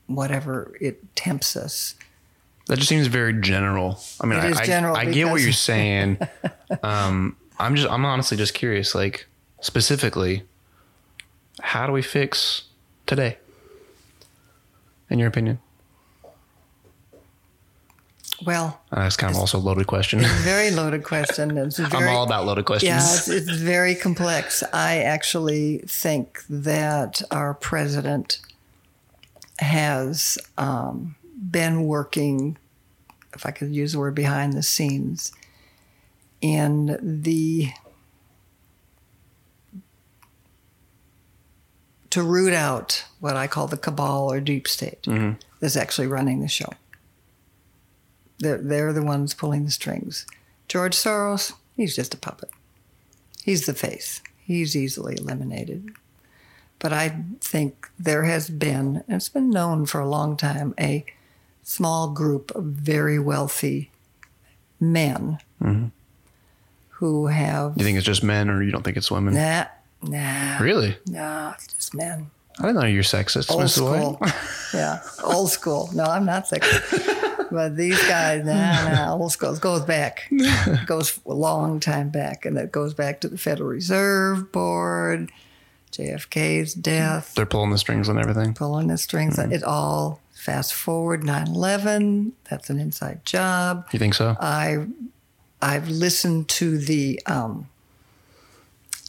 whatever it tempts us. That just seems very general. I mean, I, general I, I get what you're saying. um, I'm just, I'm honestly just curious, like, specifically, how do we fix today, in your opinion? Well, uh, that's kind of also a loaded question. It's a very loaded question. It's very, I'm all about loaded questions. Yeah, it's, it's very complex. I actually think that our president has, um, been working, if I could use the word, behind the scenes, in the to root out what I call the cabal or deep state mm-hmm. that's actually running the show. They're, they're the ones pulling the strings. George Soros, he's just a puppet. He's the face. He's easily eliminated. But I think there has been, and it's been known for a long time, a small group of very wealthy men mm-hmm. who have... You think it's just men, or you don't think it's women? Nah, nah. Really? Nah, it's just men. I don't know you're sexist. Old school. Yeah, old school. No, I'm not sexist. But these guys, nah, nah, old school. It goes back. It goes a long time back, and it goes back to the Federal Reserve Board, J F K's death. They're pulling the strings on everything. Pulling the strings mm-hmm. on it all. Fast forward nine eleven, that's an inside job. You think so? I, I've listened to the um,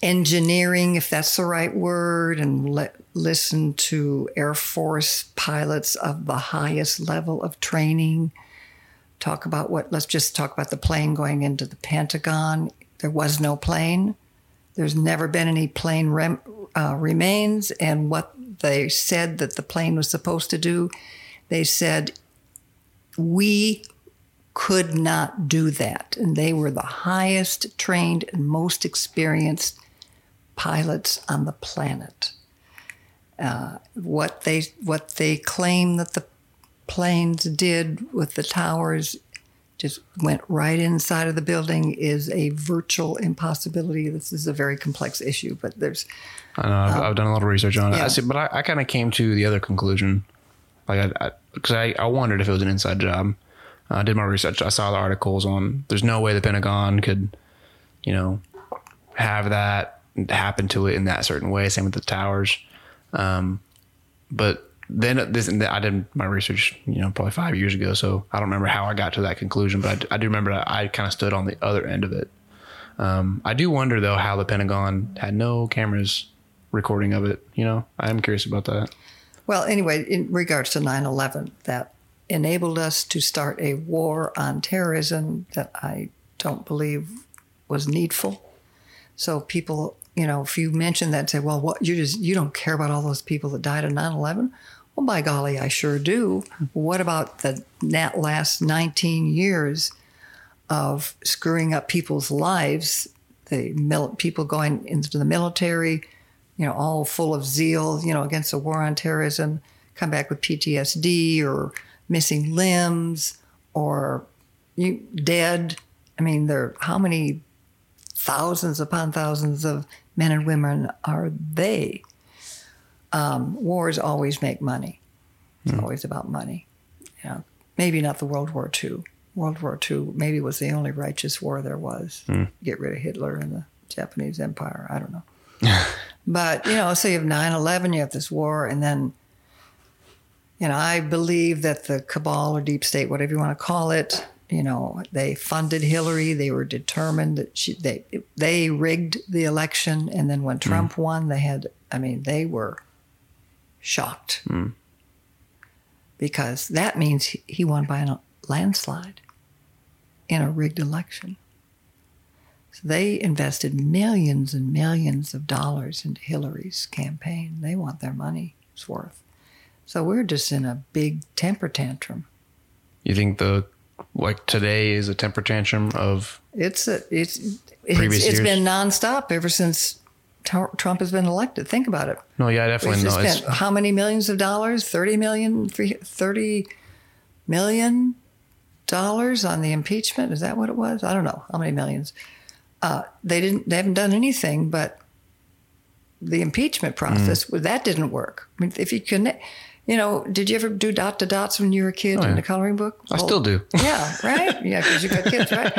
engineering, if that's the right word, and le- listened to Air Force pilots of the highest level of training talk about what, let's just talk about the plane going into the Pentagon. There was no plane. There's never been any plane rem- uh, remains, and what they said that the plane was supposed to do, they said, we could not do that. And they were the highest trained and most experienced pilots on the planet. Uh, what they what they claim that the planes did with the towers, just went right inside of the building, is a virtual impossibility. This is a very complex issue, but there's... I know, I've, um, I've done a lot of research on it. Yeah. I see, but I, I kind of came to the other conclusion, like because I, I, I, I wondered if it was an inside job. I uh, did my research. I saw the articles on, there's no way the Pentagon could, you know, have that happen to it in that certain way. Same with the towers. Um, but then this, I did my research, you know, probably five years ago. So I don't remember how I got to that conclusion, but I, I do remember that I kind of stood on the other end of it. Um, I do wonder though, how the Pentagon had no cameras recording of it. You know, I am curious about that. Well, anyway, in regards to nine eleven, that enabled us to start a war on terrorism that I don't believe was needful. So people, you know, if you mention that and say, well, what you just, you don't care about all those people that died in nine eleven. Well, by golly, I sure do. What about the that last nineteen years of screwing up people's lives, the mil- people going into the military, you know, all full of zeal, you know, against the war on terrorism, come back with P T S D or missing limbs or you dead. I mean, there how many thousands upon thousands of men and women are they? Um, wars always make money. It's mm. always about money. You know, maybe not the World War Two. World War Two maybe was the only righteous war there was. Mm. Get rid of Hitler and the Japanese Empire. I don't know. But, you know, so you have nine eleven, you have this war, and then, you know, I believe that the cabal or deep state, whatever you want to call it, you know, they funded Hillary. They were determined that she, they they rigged the election. And then when Trump mm. won, they had, I mean, they were shocked mm. because that means he, he won by a landslide in a rigged election. So they invested millions and millions of dollars into Hillary's campaign. They want their money's worth. So we're just in a big temper tantrum. You think the like today is a temper tantrum of it's a, it's previous it's, it's years? Been nonstop ever since Trump has been elected. Think about it. No, yeah, definitely. We've no, spent it's, how many millions of dollars? Thirty million, thirty million dollars on the impeachment. Is that what it was? I don't know how many millions. Uh, they didn't. They haven't done anything but the impeachment process. Mm. Well, that didn't work. I mean, if you connect. You know, did you ever do dot to dots when you were a kid oh, yeah. in a coloring book? I well, still do. Yeah, right? Yeah, because you got kids, right?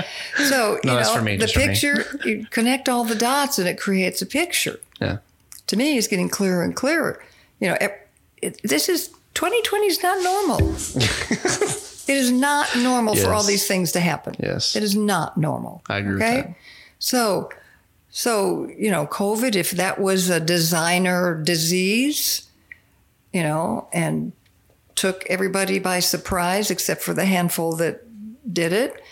So, no, you know, for me, the picture, you connect all the dots and it creates a picture. Yeah. To me, it's getting clearer and clearer. You know, it, it, this is, twenty twenty is not normal. It is not normal yes. for all these things to happen. Yes. It is not normal. I agree okay? with that. So, so, you know, COVID, if that was a designer disease, you know, and took everybody by surprise except for the handful that did it.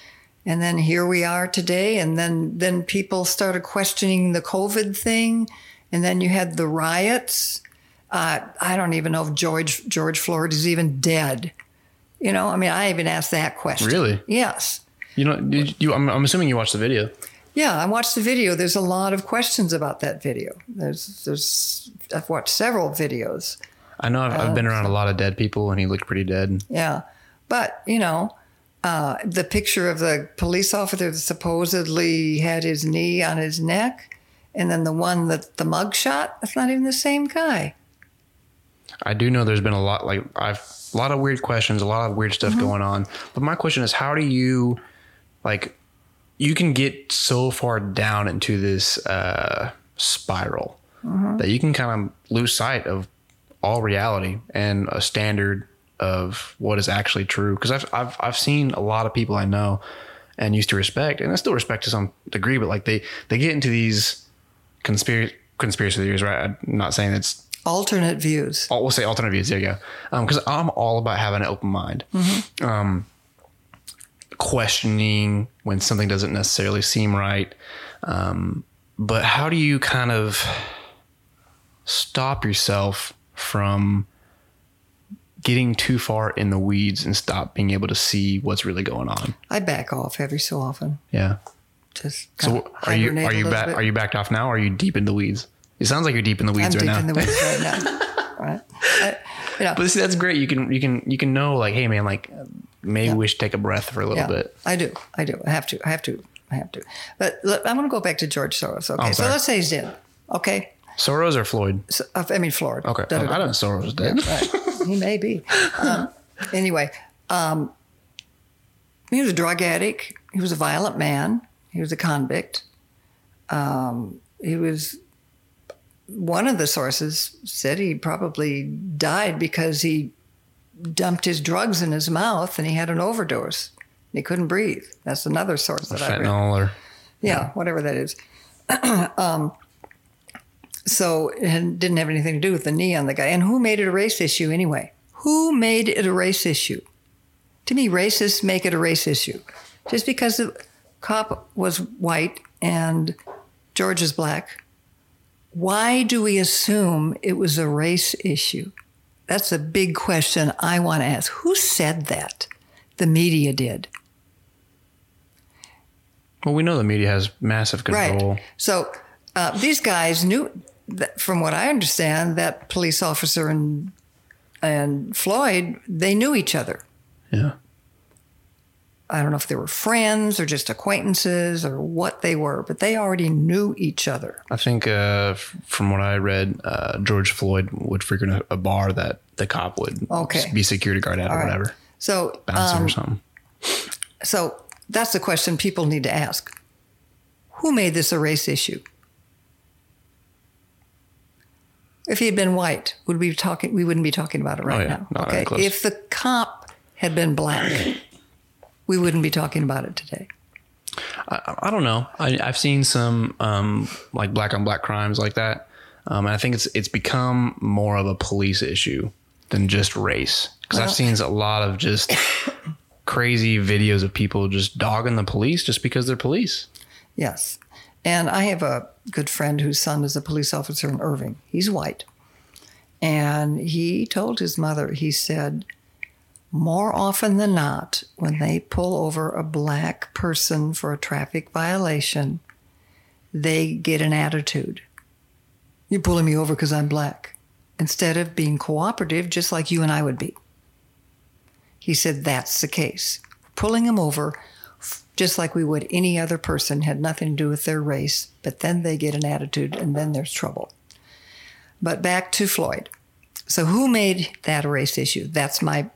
And then here we are today. And then, then people started questioning the COVID thing. And then you had the riots. Uh, I don't even know if George George Floyd is even dead. You know, I mean, I even asked that question. Really? Yes. You know, did you, I'm, I'm assuming you watched the video. Yeah, I watched the video. There's a lot of questions about that video. There's, there's I've watched several videos. I know I've, I've been around a lot of dead people and he looked pretty dead. Yeah. But, you know, uh, the picture of the police officer that supposedly had his knee on his neck and then the one that the mug shot, that's not even the same guy. I do know there's been a lot, like I've a lot of weird questions, a lot of weird stuff mm-hmm. going on. But my question is, how do you like you can get so far down into this uh, spiral mm-hmm. that you can kind of lose sight of all reality and a standard of what is actually true. Cause I've, I've, I've seen a lot of people I know and used to respect, and I still respect to some degree, but like they, they get into these conspiracy, conspiracy theories, right? I'm not saying it's alternate views. We'll say alternate views. There you go. Um, cause I'm all about having an open mind, mm-hmm. um, questioning when something doesn't necessarily seem right. Um, but how do you kind of stop yourself from getting too far in the weeds and stop being able to see what's really going on? I back off every so often. Yeah. Just so are you are you back are you backed off now? Or are you deep in the weeds? It sounds like you're deep in the weeds I'm right now. I'm deep in the weeds right now. right? I, you know. But see, that's great. You can you can you can know like, hey man, like maybe yeah. we should take a breath for a little yeah. bit. I do, I do. I have to, I have to, I have to. But look, I'm going to go back to George Soros. Okay, oh, so let's say he's dead. Okay. Soros or Floyd? So, I mean Floyd. Okay, da, da, da. I don't know Soros dead. Yeah, right. He may be. Um, anyway, um, he was a drug addict. He was a violent man. He was a convict. Um, he was. One of the sources said he probably died because he dumped his drugs in his mouth and he had an overdose. He couldn't breathe. That's another source that I read. Or, yeah, yeah, whatever that is. um, so it didn't have anything to do with the knee on the guy. And who made it a race issue anyway? Who made it a race issue? To me, racists make it a race issue. Just because the cop was white and George is black, why do we assume it was a race issue? That's a big question I want to ask. Who said that? The media did. Well, we know the media has massive control. Right. So uh, these guys knew, that, from what I understand, that police officer and and Floyd, they knew each other. Yeah. I don't know if they were friends or just acquaintances or what they were, but they already knew each other. I think uh, f- from what I read, uh, George Floyd would frequent a, a bar that the cop would okay. be security guard at All or right. whatever. So, bouncing um, or something. So that's the question people need to ask. Who made this a race issue? If he had been white, would we be talking? We wouldn't be talking about it right oh, yeah. now. Not okay. Really if the cop had been black, we wouldn't be talking about it today. I, I don't know. I, I've seen some um, like black on black crimes like that. Um, and I think it's it's become more of a police issue than just race. Because well, I've seen a lot of just crazy videos of people just dogging the police just because they're police. Yes. And I have a good friend whose son is a police officer in Irving. He's white. And he told his mother, he said, more often than not, when they pull over a black person for a traffic violation, they get an attitude. You're pulling me over because I'm black. Instead of being cooperative, just like you and I would be. He said that's the case. Pulling him over, just like we would any other person, had nothing to do with their race, but then they get an attitude and then there's trouble. But back to Floyd. So who made that a race issue? That's my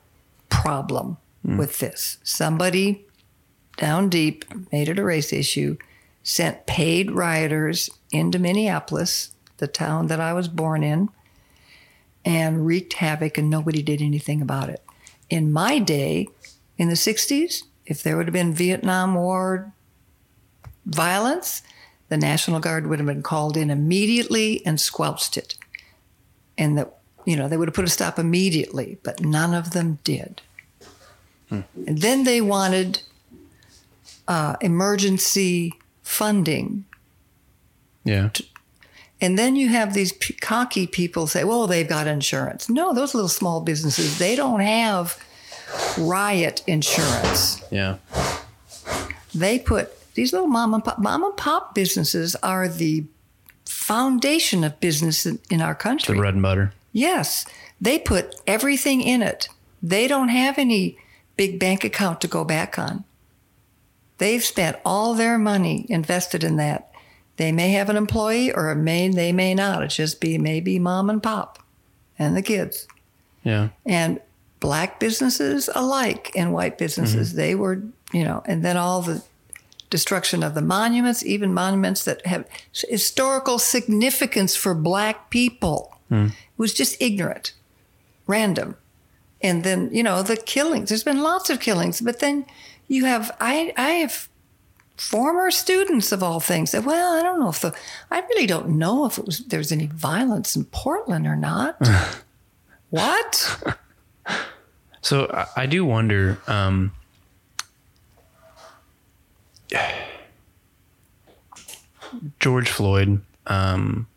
problem mm. with this. Somebody down deep made it a race issue, sent paid rioters into Minneapolis, the town that I was born in, and wreaked havoc, and nobody did anything about it. In my day, in the sixties, if there would have been Vietnam War violence, the National Guard would have been called in immediately and squelched it. And the You know, they would have put a stop immediately, but none of them did. Hmm. And then they wanted uh, emergency funding. Yeah. To, and then you have these p- cocky people say, well, they've got insurance. No, those little small businesses, they don't have riot insurance. Yeah. They put these little mom and pop, mom and pop businesses are the foundation of business in, in our country. The bread and butter. Yes, they put everything in it. They don't have any big bank account to go back on. They've spent all their money invested in that. They may have an employee or it may, they may not. It just be maybe mom and pop and the kids. Yeah. And black businesses alike and white businesses, mm-hmm. they were, you know, and then all the destruction of the monuments, even monuments that have historical significance for black people. Mm. It was just ignorant, random. And then, you know, the killings. There's been lots of killings. But then you have, I I have former students of all things that, well, I don't know if the, I really don't know if it was there was any violence in Portland or not. What? So I, I do wonder, um, George Floyd, um,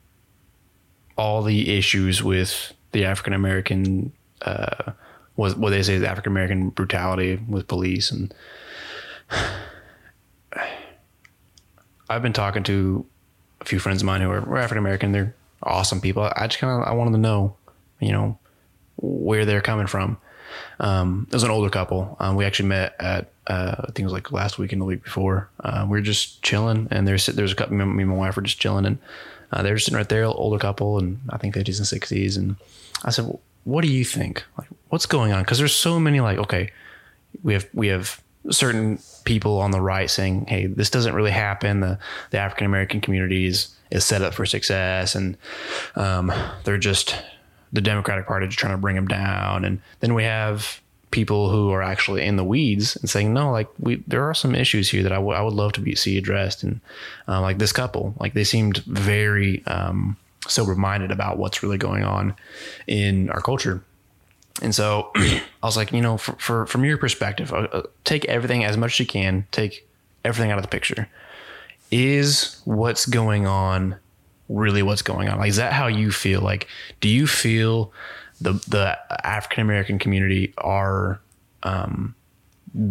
all the issues with the African American, uh, what, what they say is African American brutality with police. And I've been talking to a few friends of mine who are African American. They're awesome people. I just kind of, I wanted to know, you know, where they're coming from. Um, it was an older couple. Um, we actually met at, uh, I think it was like last week and the week before. Uh, we were just chilling, and there's, there's a couple, me and my wife were just chilling, and uh, they were sitting right there, older couple, and I think fifties and sixties. And I said, well, what do you think? Like, what's going on? Cause there's so many, like, okay, we have, we have certain people on the right saying, hey, this doesn't really happen. The, the African-American community is, is set up for success. And, um, they're just, the Democratic Party just trying to bring them down. And then we have people who are actually in the weeds and saying, no, like we, there are some issues here that I, w- I would love to be, see addressed. And, uh, like this couple, like they seemed very, um, sober-minded about what's really going on in our culture. And so I was like, you know, for, for, from your perspective, uh, take everything as much as you can, take everything out of the picture. Is what's going on really what's going on? Like, is that how you feel? Like, do you feel the, the African-American community are, um,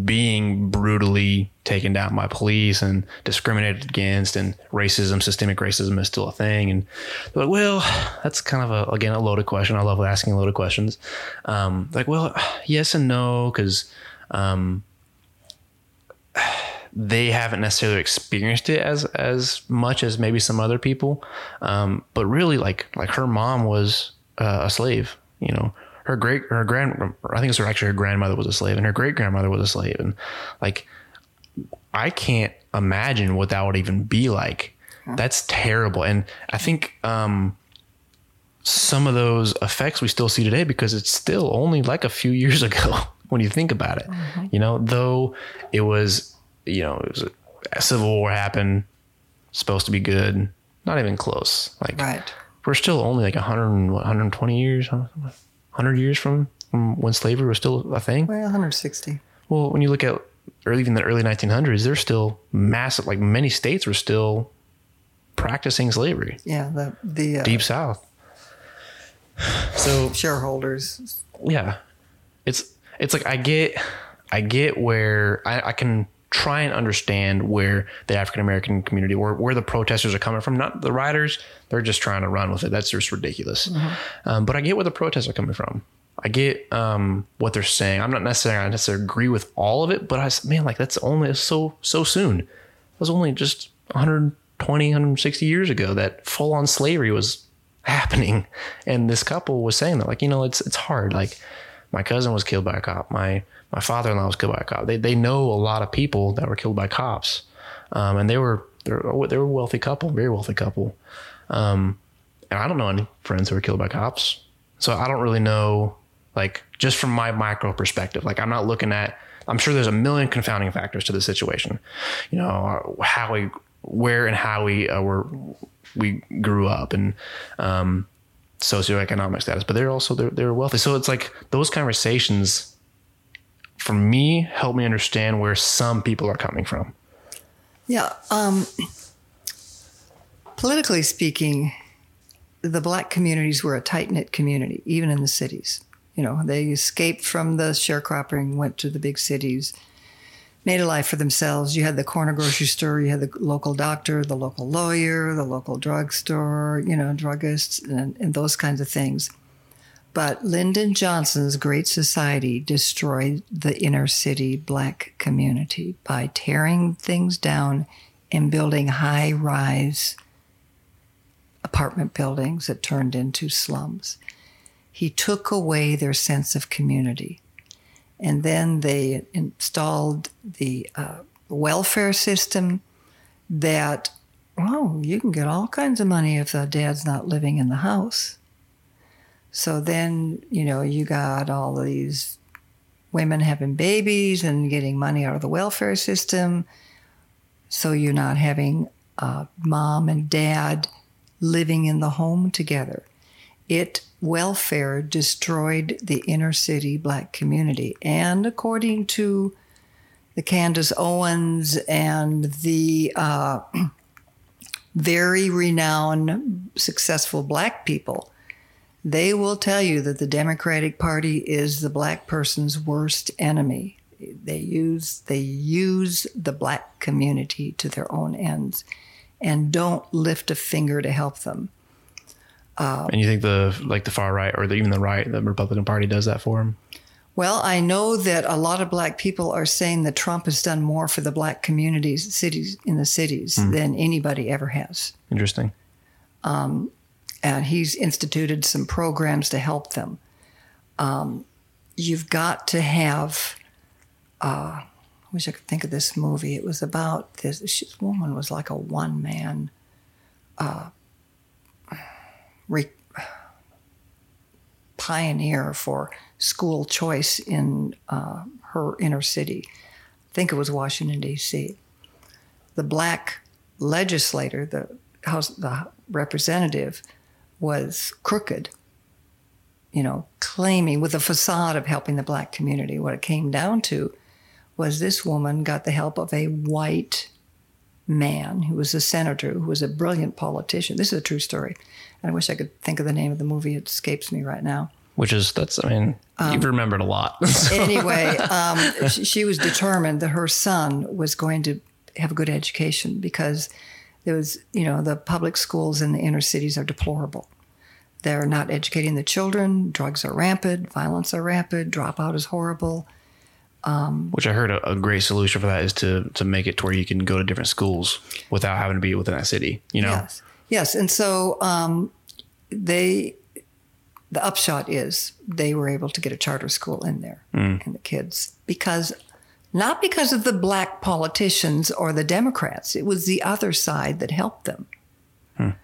being brutally taken down by police and discriminated against, and racism, systemic racism is still a thing? And they're like, well, that's kind of a, again, a loaded question. I love asking loaded questions. Um, like, well, yes and no. Cause, um, they haven't necessarily experienced it as, as much as maybe some other people. Um, but really like, like her mom was uh, a slave, you know. Her great, her grand, I think it's actually her grandmother was a slave, and her great grandmother was a slave. And like, I can't imagine what that would even be like. That's terrible. And I think, um, some of those effects we still see today, because it's still only like a few years ago when you think about it, mm-hmm. you know, though it was, you know, it was a, a civil war happened, supposed to be good. Not even close. Like right. We're still only like one hundred, one hundred twenty years. one hundred years from, from when slavery was still a thing? Well, one hundred sixty. Well, when you look at, or even the early nineteen hundreds, there's still massive, like many states were still practicing slavery. Yeah. The, the uh, Deep South. So shareholders. Yeah. It's, it's like, I get, I get where I, I can try and understand where the African-American community or where the protesters are coming from, not the rioters. They're just trying to run with it. That's just ridiculous. Mm-hmm. Um, but I get where the protests are coming from. I get um, what they're saying. I'm not necessarily, I necessarily agree with all of it, but I man, like that's only so, so soon. It was only just one hundred twenty, one hundred sixty years ago that full on slavery was happening. And this couple was saying that, like, you know, it's, it's hard. Like my cousin was killed by a cop. My, My father-in-law was killed by a cop. They they know a lot of people that were killed by cops, um, and they were they were, they were a wealthy couple, very wealthy couple. Um, and I don't know any friends who were killed by cops, so I don't really know. Like just from my micro perspective, like I'm not looking at. I'm sure there's a million confounding factors to the situation. You know how we, where and how we uh, were, we grew up and. Um, socioeconomic status, but they're also they're they're wealthy, so it's like those conversations. For me, help me understand where some people are coming from. Yeah. Um, politically speaking, the black communities were a tight-knit community, even in the cities. You know, they escaped from the sharecropping, went to the big cities, made a life for themselves. You had the corner grocery store, you had the local doctor, the local lawyer, the local drugstore, you know, druggists, and, and those kinds of things. But Lyndon Johnson's Great Society destroyed the inner city black community by tearing things down and building high-rise apartment buildings that turned into slums. He took away their sense of community. And then they installed the uh, welfare system that, oh, you can get all kinds of money if the dad's not living in the house. So then, you know, you got all these women having babies and getting money out of the welfare system. So you're not having uh, mom and dad living in the home together. It, welfare destroyed the inner city black community. And according to the Candace Owens and the uh, very renowned, successful black people, they will tell you that the Democratic Party is the black person's worst enemy. They use they use the black community to their own ends and don't lift a finger to help them. Um, and you think the like the far right or the, even the right, the Republican Party does that for them? Well, I know that a lot of black people are saying that Trump has done more for the black communities, cities in the cities mm. than anybody ever has. Interesting. Um, and he's instituted some programs to help them. Um, you've got to have, uh, I wish I could think of this movie. It was about this, this woman was like a one man uh, re- pioneer for school choice in uh, her inner city. I think it was Washington, D C. The black legislator, the House, the representative, was crooked, you know, claiming with a facade of helping the black community. What it came down to was this woman got the help of a white man who was a senator, who was a brilliant politician. This is a true story. And I wish I could think of the name of the movie. It escapes me right now. Which is, that's, I mean, um, you've remembered a lot. So. Anyway, um, she, she was determined that her son was going to have a good education because there was, you know, the public schools in the inner cities are deplorable. They're not educating the children. Drugs are rampant. Violence are rampant. Dropout is horrible. Um, Which I heard a, a great solution for that is to to make it to where you can go to different schools without having to be within that city, you know? Yes. Yes. And so um, they... The upshot is they were able to get a charter school in there mm. and the kids, because not because of the black politicians or the Democrats. It was the other side that helped them. Mm.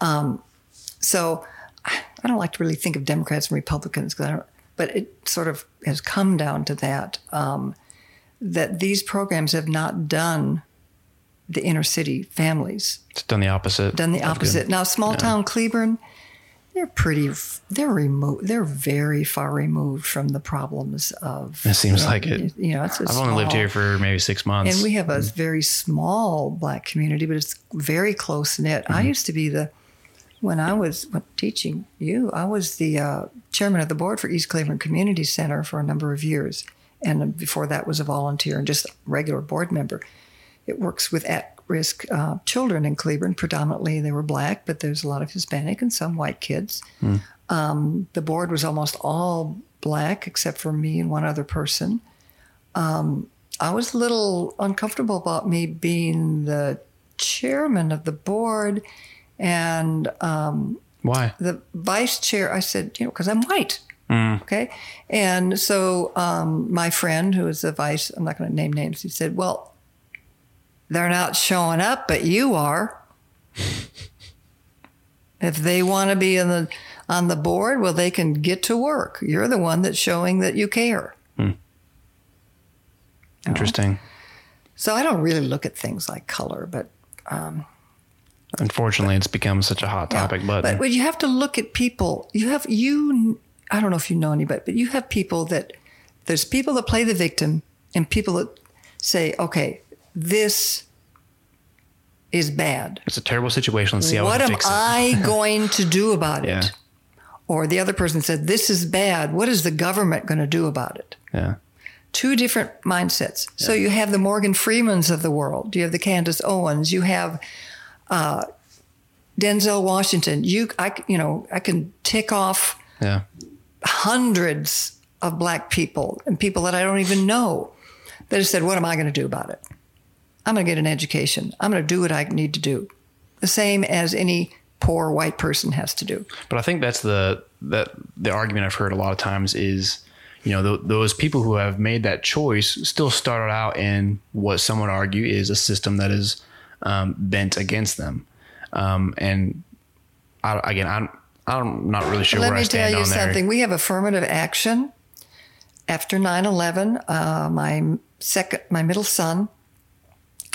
Um, so I don't like to really think of Democrats and Republicans, 'cause I don't, but it sort of has come down to that, um, that these programs have not done the inner city families. It's done the opposite. Done the That's opposite. Good. Now, small yeah. town Cleburne, They're pretty, they're removed, they're very far removed from the problems of... It seems you know, like it. You know, it's a I've small, only lived here for maybe six months. And we have a mm-hmm. very small black community, but it's very close-knit. Mm-hmm. I used to be the, when I was when teaching you, I was the uh, chairman of the board for East Cleburne Community Center for a number of years. And before that was a volunteer and just a regular board member. It works with at-risk uh, children in Cleburne. Predominantly, they were black, but there's a lot of Hispanic and some white kids. Mm. Um, the board was almost all black, except for me and one other person. Um, I was a little uncomfortable about me being the chairman of the board. And um, why? The vice chair, I said, you know, because I'm white. Mm. Okay. And so um, my friend, who is the vice, I'm not going to name names, he said, well, they're not showing up, but you are. If they want to be in the, on the board, well, they can get to work. You're the one that's showing that you care. Hmm. Interesting. You know? So I don't really look at things like color, but... Um, Unfortunately, but, it's become such a hot topic. Yeah, but but when you have to look at people. You have, you, I don't know if you know anybody, but you have people that... There's people that play the victim and people that say, okay... This is bad. It's a terrible situation. Let's see how we can fix it. What am I going to do about yeah. it? Or the other person said, this is bad. What is the government going to do about it? Yeah. Two different mindsets. Yeah. So you have the Morgan Freemans of the world. You have the Candace Owens. You have uh, Denzel Washington. You, I, you know, I can tick off yeah. hundreds of black people and people that I don't even know. They just said, what am I going to do about it? I'm going to get an education. I'm going to do what I need to do. The same as any poor white person has to do. But I think that's the that the argument I've heard a lot of times is, you know, th- those people who have made that choice still started out in what some would argue is a system that is um, bent against them. Um, and I, again, I'm, I'm not really sure where I stand on that. Let me tell you something. We have affirmative action. After nine eleven, uh, my second, my middle son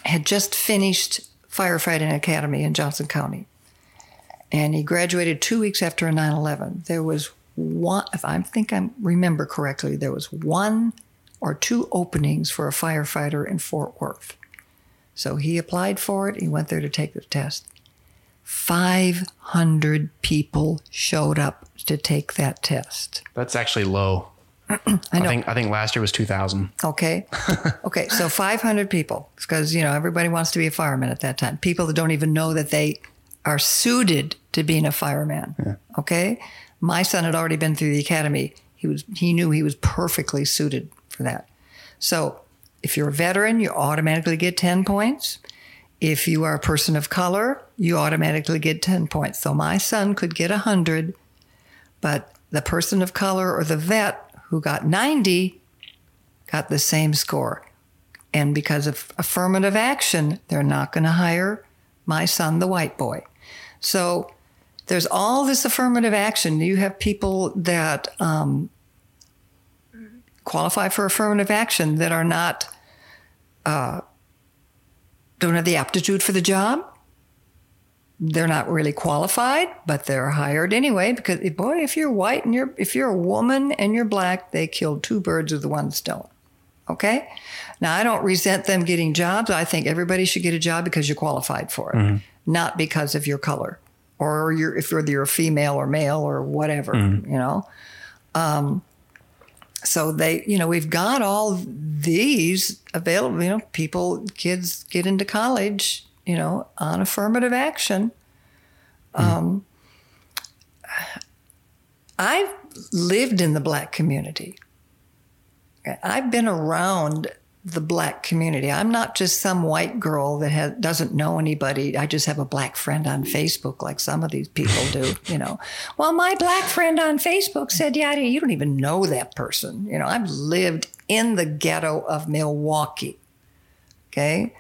had just finished firefighting academy in Johnson County. And he graduated two weeks after a nine eleven. There was one, if I think I remember correctly, there was one or two openings for a firefighter in Fort Worth. So he applied for it. He went there to take the test. five hundred people showed up to take that test. That's actually low. I, know. I think I think last year was two thousand. Okay. Okay. So five hundred people, because, you know, everybody wants to be a fireman at that time. People that don't even know that they are suited to being a fireman. Yeah. Okay? My son had already been through the academy. He was he knew he was perfectly suited for that. So if you're a veteran, you automatically get ten points. If you are a person of color, you automatically get ten points. So my son could get one hundred, but the person of color or the vet who got ninety got the same score. And because of affirmative action, they're not going to hire my son, the white boy. So there's all this affirmative action. You have people that um, qualify for affirmative action that are not, uh, don't have the aptitude for the job. They're not really qualified, but they're hired anyway, because boy, if you're white and you're, if you're a woman and you're black, they killed two birds with one stone. Okay. Now I don't resent them getting jobs. I think everybody should get a job because you're qualified for it, mm-hmm. not because of your color or your, if you're, you're a female or male or whatever, mm-hmm. you know? Um, So they, you know, we've got all these available, you know, people, kids get into college, you know, on affirmative action. Mm. Um, I've lived in the black community. I've been around the black community. I'm not just some white girl that has, doesn't know anybody. I just have a black friend on Facebook like some of these people do, you know. Well, my black friend on Facebook said, yeah, you don't even know that person. You know, I've lived in the ghetto of Milwaukee, okay?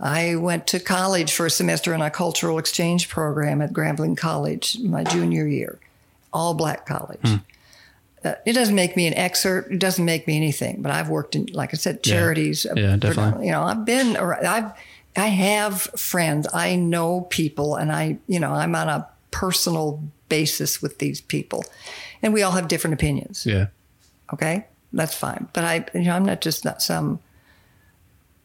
I went to college for a semester in a cultural exchange program at Grambling College my junior year, all black college. Mm. Uh, it doesn't make me an excerpt. It doesn't make me anything. But I've worked in, like I said, charities. Yeah, yeah, definitely. You know, I've been, I've, I have friends. I know people, and I, you know, I'm on a personal basis with these people, and we all have different opinions. Yeah. Okay, that's fine. But I, you know, I'm not just not some,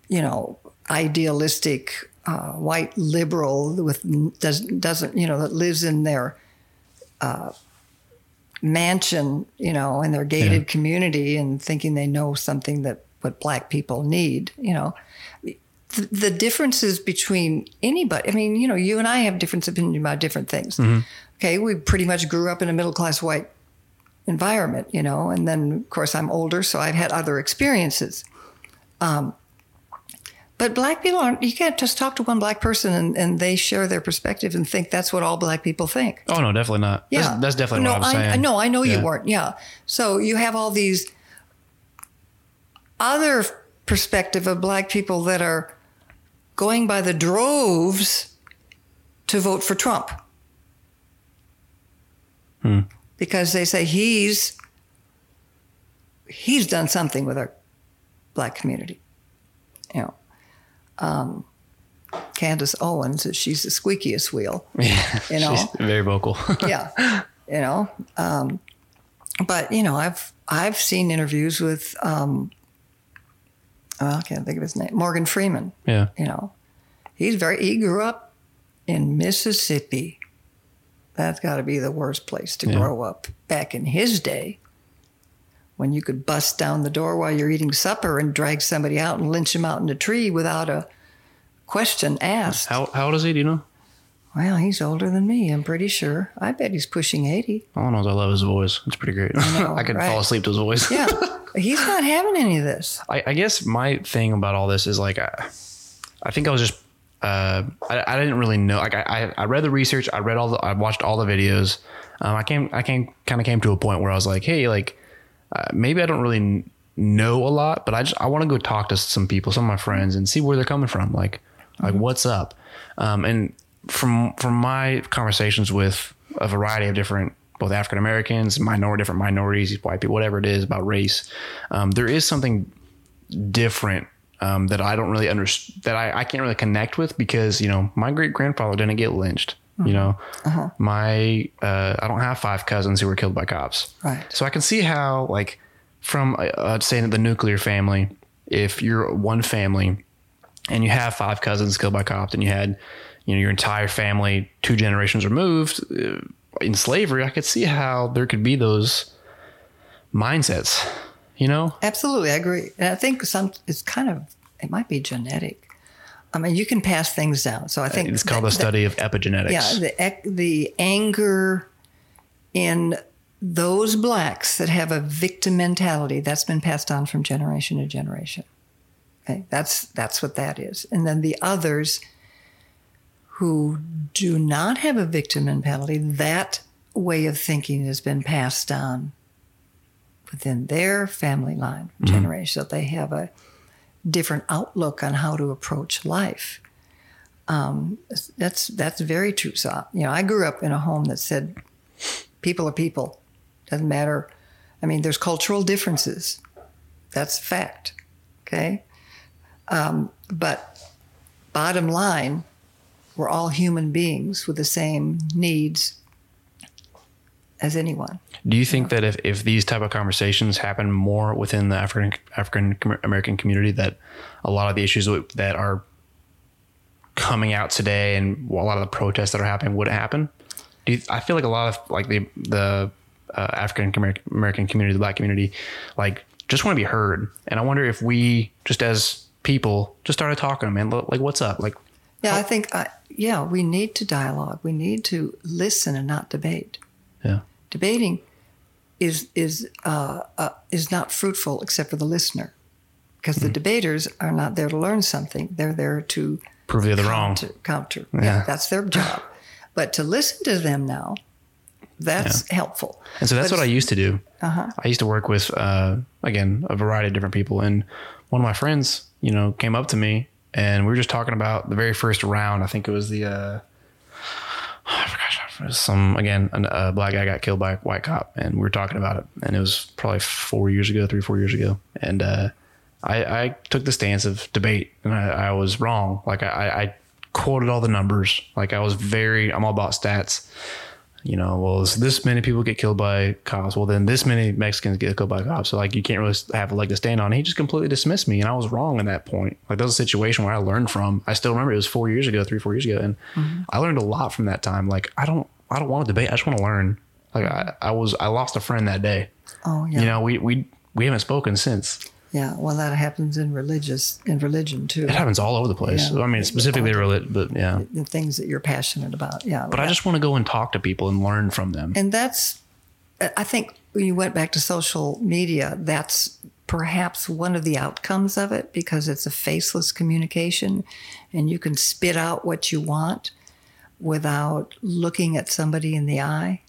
you know, idealistic uh, white liberal with doesn't doesn't you know that lives in their. Uh, mansion, you know, in their gated yeah. community and thinking they know something that what black people need, you know, the, the differences between anybody. I mean, you know, you and I have different opinions about different things. Mm-hmm. Okay. We pretty much grew up in a middle-class white environment, you know, and then of course I'm older, so I've had other experiences. Um, but black people aren't, you can't just talk to one black person and, and they share their perspective and think that's what all black people think. Oh, no, definitely not. Yeah. That's, that's definitely no, what I was saying. No, I know yeah. you weren't. Yeah. So you have all these other perspective of black people that are going by the droves to vote for Trump. Hmm. Because they say he's, he's done something with our black community. You know. Um, Candace Owens, she's the squeakiest wheel, yeah, you know, she's very vocal. yeah. You know, um, but you know, I've, I've seen interviews with, um, well, I can't think of his name, Morgan Freeman. Yeah. You know, he's very, he grew up in Mississippi. That's gotta be the worst place to yeah. grow up back in his day. When you could bust down the door while you're eating supper and drag somebody out and lynch him out in a tree without a question asked. How, how old is he? Do you know? Well, he's older than me, I'm pretty sure. I bet he's pushing eighty. I don't know. I love his voice. It's pretty great. I know, I could right? fall asleep to his voice. Yeah. He's not having any of this. I, I guess my thing about all this is like, I, I think I was just, uh, I, I didn't really know. Like I, I, I read the research. I read all the, I watched all the videos. Um, I came, I came kind of came to a point where I was like, hey, like, Uh, maybe I don't really n- know a lot, but I just, I want to go talk to some people, some of my friends, and see where they're coming from. Like, mm-hmm. like what's up? Um, and from, from my conversations with a variety of different, both African-Americans, minor, different minorities, white people, whatever it is about race. Um, there is something different, um, that I don't really understand, that I, I can't really connect with because, you know, my great grandfather didn't get lynched. You know, uh-huh. my, uh, I don't have five cousins who were killed by cops. Right. So I can see how, like, from, uh, say, the nuclear family, if you're one family and you have five cousins killed by cops and you had, you know, your entire family, two generations removed uh, in slavery, I could see how there could be those mindsets, you know? Absolutely. I agree. And I think some, it's kind of, it might be genetic. I mean, you can pass things down. So I think it's called the, the study of epigenetics. Yeah, the the anger in those blacks that have a victim mentality, that's been passed on from generation to generation. Okay, that's that's what that is. And then the others who do not have a victim mentality, that way of thinking has been passed on within their family line mm-hmm. generation. So they have a different outlook on how to approach life. Um, that's that's very true. So, you know, I grew up in a home that said, people are people. Doesn't matter. I mean, there's cultural differences. That's a fact. Okay? Um, but bottom line, we're all human beings with the same needs as anyone. Do you think that if, if these type of conversations happen more within the African African American community, that a lot of the issues that are coming out today and a lot of the protests that are happening would happen? Do you, I feel like a lot of like the the uh, African American community, the Black community, like just want to be heard. And I wonder if we just as people just started talking, man, like what's up? Like, yeah, how- I think, I, yeah, we need to dialogue. We need to listen and not debate. Yeah. Debating is is uh, uh, is not fruitful except for the listener, because mm-hmm. the debaters are not there to learn something; they're there to prove the other wrong. Counter, yeah. yeah, that's their job. But to listen to them now, that's yeah. helpful. And so that's but what I used to do. Uh-huh. I used to work with uh, again a variety of different people, and one of my friends, you know, came up to me, and we were just talking about the very first round. I think it was the. Uh, Some again, a black guy got killed by a white cop, and we were talking about it, and it was probably four years ago, three, four years ago, and uh, I, I took the stance of debate, and I, I was wrong. Like I, I quoted all the numbers. Like I was very, I'm all about stats. You know, well, it's this many people get killed by cops. Well, then this many Mexicans get killed by cops. So like, you can't really have a leg to stand on. He just completely dismissed me, and I was wrong at that point. Like that was a situation where I learned from. I still remember it was four years ago, three, four years ago, and mm-hmm. I learned a lot from that time. Like I don't, I don't want to debate. I just want to learn. Like I, I was, I lost a friend that day. Oh yeah. You know, we we we haven't spoken since. Yeah, well, that happens in religious in religion too. It happens all over the place. Yeah. I mean, specifically religion, but yeah, the things that you're passionate about. Yeah, but that, I just want to go and talk to people and learn from them. And that's, I think, when you went back to social media, that's perhaps one of the outcomes of it, because it's a faceless communication, and you can spit out what you want without looking at somebody in the eye.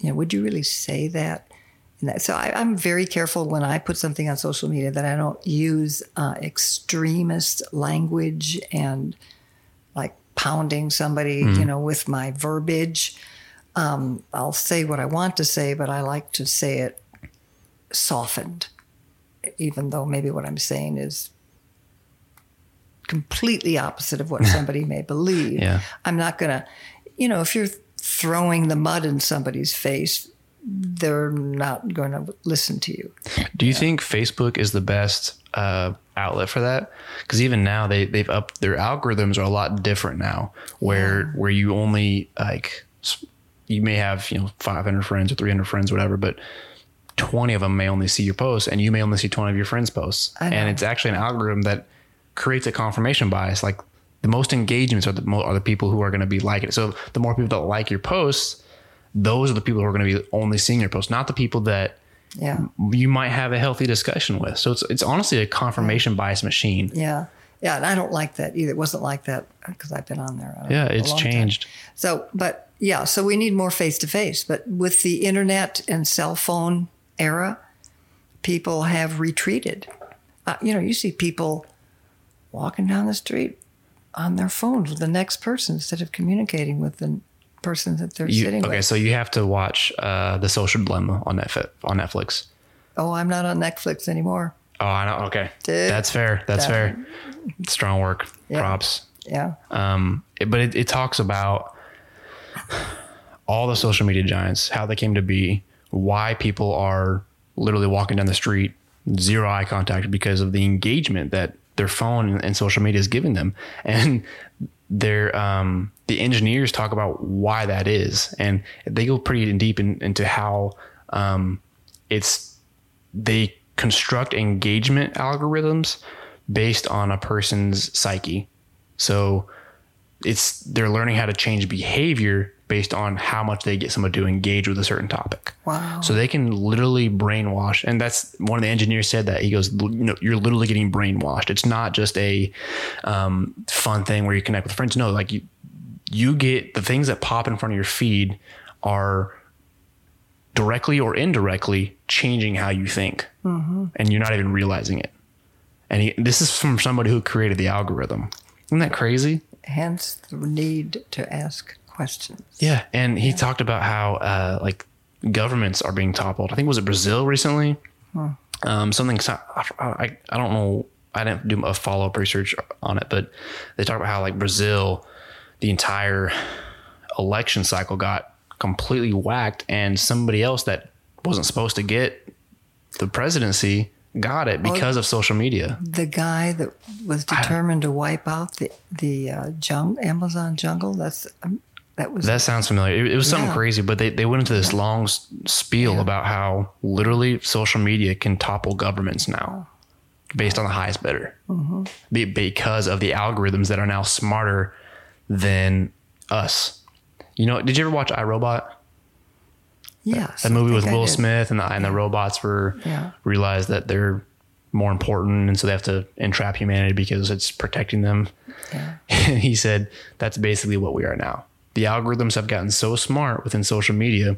You know, would you really say that? So I, I'm very careful when I put something on social media that I don't use uh, extremist language and like pounding somebody, mm. you know, with my verbiage. Um, I'll say what I want to say, but I like to say it softened, even though maybe what I'm saying is completely opposite of what somebody may believe. Yeah. I'm not going to, you know, if you're throwing the mud in somebody's face, they're not going to listen to you. Do you yeah. think Facebook is the best uh, outlet for that? Because even now they they've upped their algorithms are a lot different now, where yeah. where you only like you may have you know five hundred friends or three hundred friends, whatever, but twenty of them may only see your posts, and you may only see twenty of your friends' posts. And it's actually an algorithm that creates a confirmation bias. Like the most engagements are the mo- are the people who are going to be liking it. So the more people that like your posts, those are the people who are going to be only seeing your posts, not the people that yeah. you might have a healthy discussion with. So it's it's honestly a confirmation bias machine. Yeah. Yeah. And I don't like that either. It wasn't like that because I've been on there. Yeah. It's changed. Time. So, but yeah, so we need more face-to-face, but with the internet and cell phone era, people have retreated. Uh, you know, you see people walking down the street on their phones with the next person instead of communicating with them. Person that they're you, sitting okay, with. Okay, so you have to watch uh, The Social Dilemma on Netflix. On Netflix. Oh, I'm not on Netflix anymore. Oh, I know. Okay. Dude, that's fair. That's that. fair. Strong work. Yeah. Props. Yeah. Um, it, But it, it talks about all the social media giants, how they came to be, why people are literally walking down the street, zero eye contact because of the engagement that their phone and social media is giving them. And their um the engineers talk about why that is, and they go pretty deep in, into how um it's they construct engagement algorithms based on a person's psyche. So it's, they're learning how to change behavior based on how much they get someone to engage with a certain topic. Wow. So they can literally brainwash. And that's one of the engineers said that. He goes, you know, you're literally getting brainwashed. It's not just a um, fun thing where you connect with friends. No, like you, you get the things that pop in front of your feed are directly or indirectly changing how you think, mm-hmm. and you're not even realizing it. And he, this is from somebody who created the algorithm. Isn't that crazy? Hence the need to ask questions. Yeah. And he yeah. talked about how uh, like governments are being toppled. I think was it Brazil recently? Hmm. Um, something, I, I, I don't know. I didn't do a follow-up research on it, but they talk about how like Brazil, the entire election cycle got completely whacked, and somebody else that wasn't supposed to get the presidency got it because oh, of social media. The guy that was determined I, to wipe out the the uh, jung, Amazon jungle. That's um, that was. That sounds familiar. It, it was something yeah. crazy, but they, they went into this yeah. long spiel yeah. about how literally social media can topple governments now, oh. based on the highest bidder, mm-hmm. be, because of the algorithms that are now smarter than us. You know? Did you ever watch iRobot? Yes. That movie with Will Smith and the, and the robots were yeah. realized that they're more important. And so they have to entrap humanity because it's protecting them. Yeah. And he said, that's basically what we are now. The algorithms have gotten so smart within social media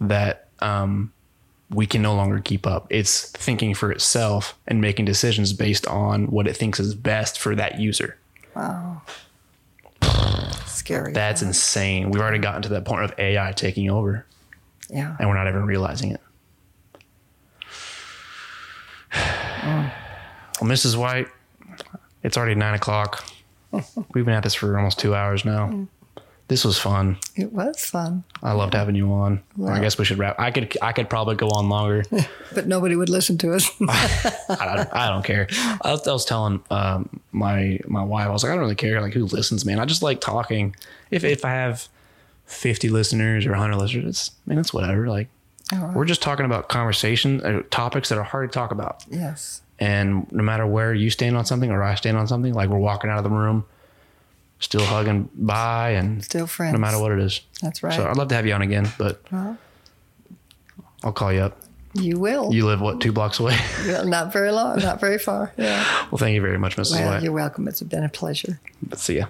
that um, we can no longer keep up. It's thinking for itself and making decisions based on what it thinks is best for that user. Wow. Scary. That's insane. We've already gotten to that point of A I taking over. Yeah. And we're not even realizing it. Mm. Well, Missus White, it's already nine o'clock. We've been at this for almost two hours now. Mm. This was fun. It was fun. I loved having you on. Well, I guess we should wrap. I could I could probably go on longer. But nobody would listen to us. I, I, I don't care. I was, I was telling um, my my wife, I was like, I don't really care like who listens, man. I just like talking. If if I have fifty listeners or one hundred listeners, it's, man, it's whatever. Like, right. We're just talking about conversation, uh, topics that are hard to talk about. Yes. And no matter where you stand on something or I stand on something, like we're walking out of the room, still hugging bye and still friends, no matter what it is. That's right. So I'd love to have you on again, but uh-huh. I'll call you up. You will. You live, what, two blocks away? Well, not very long, not very far. Yeah. Well, thank you very much, Missus Well, White. You're welcome. It's been a pleasure. But see ya.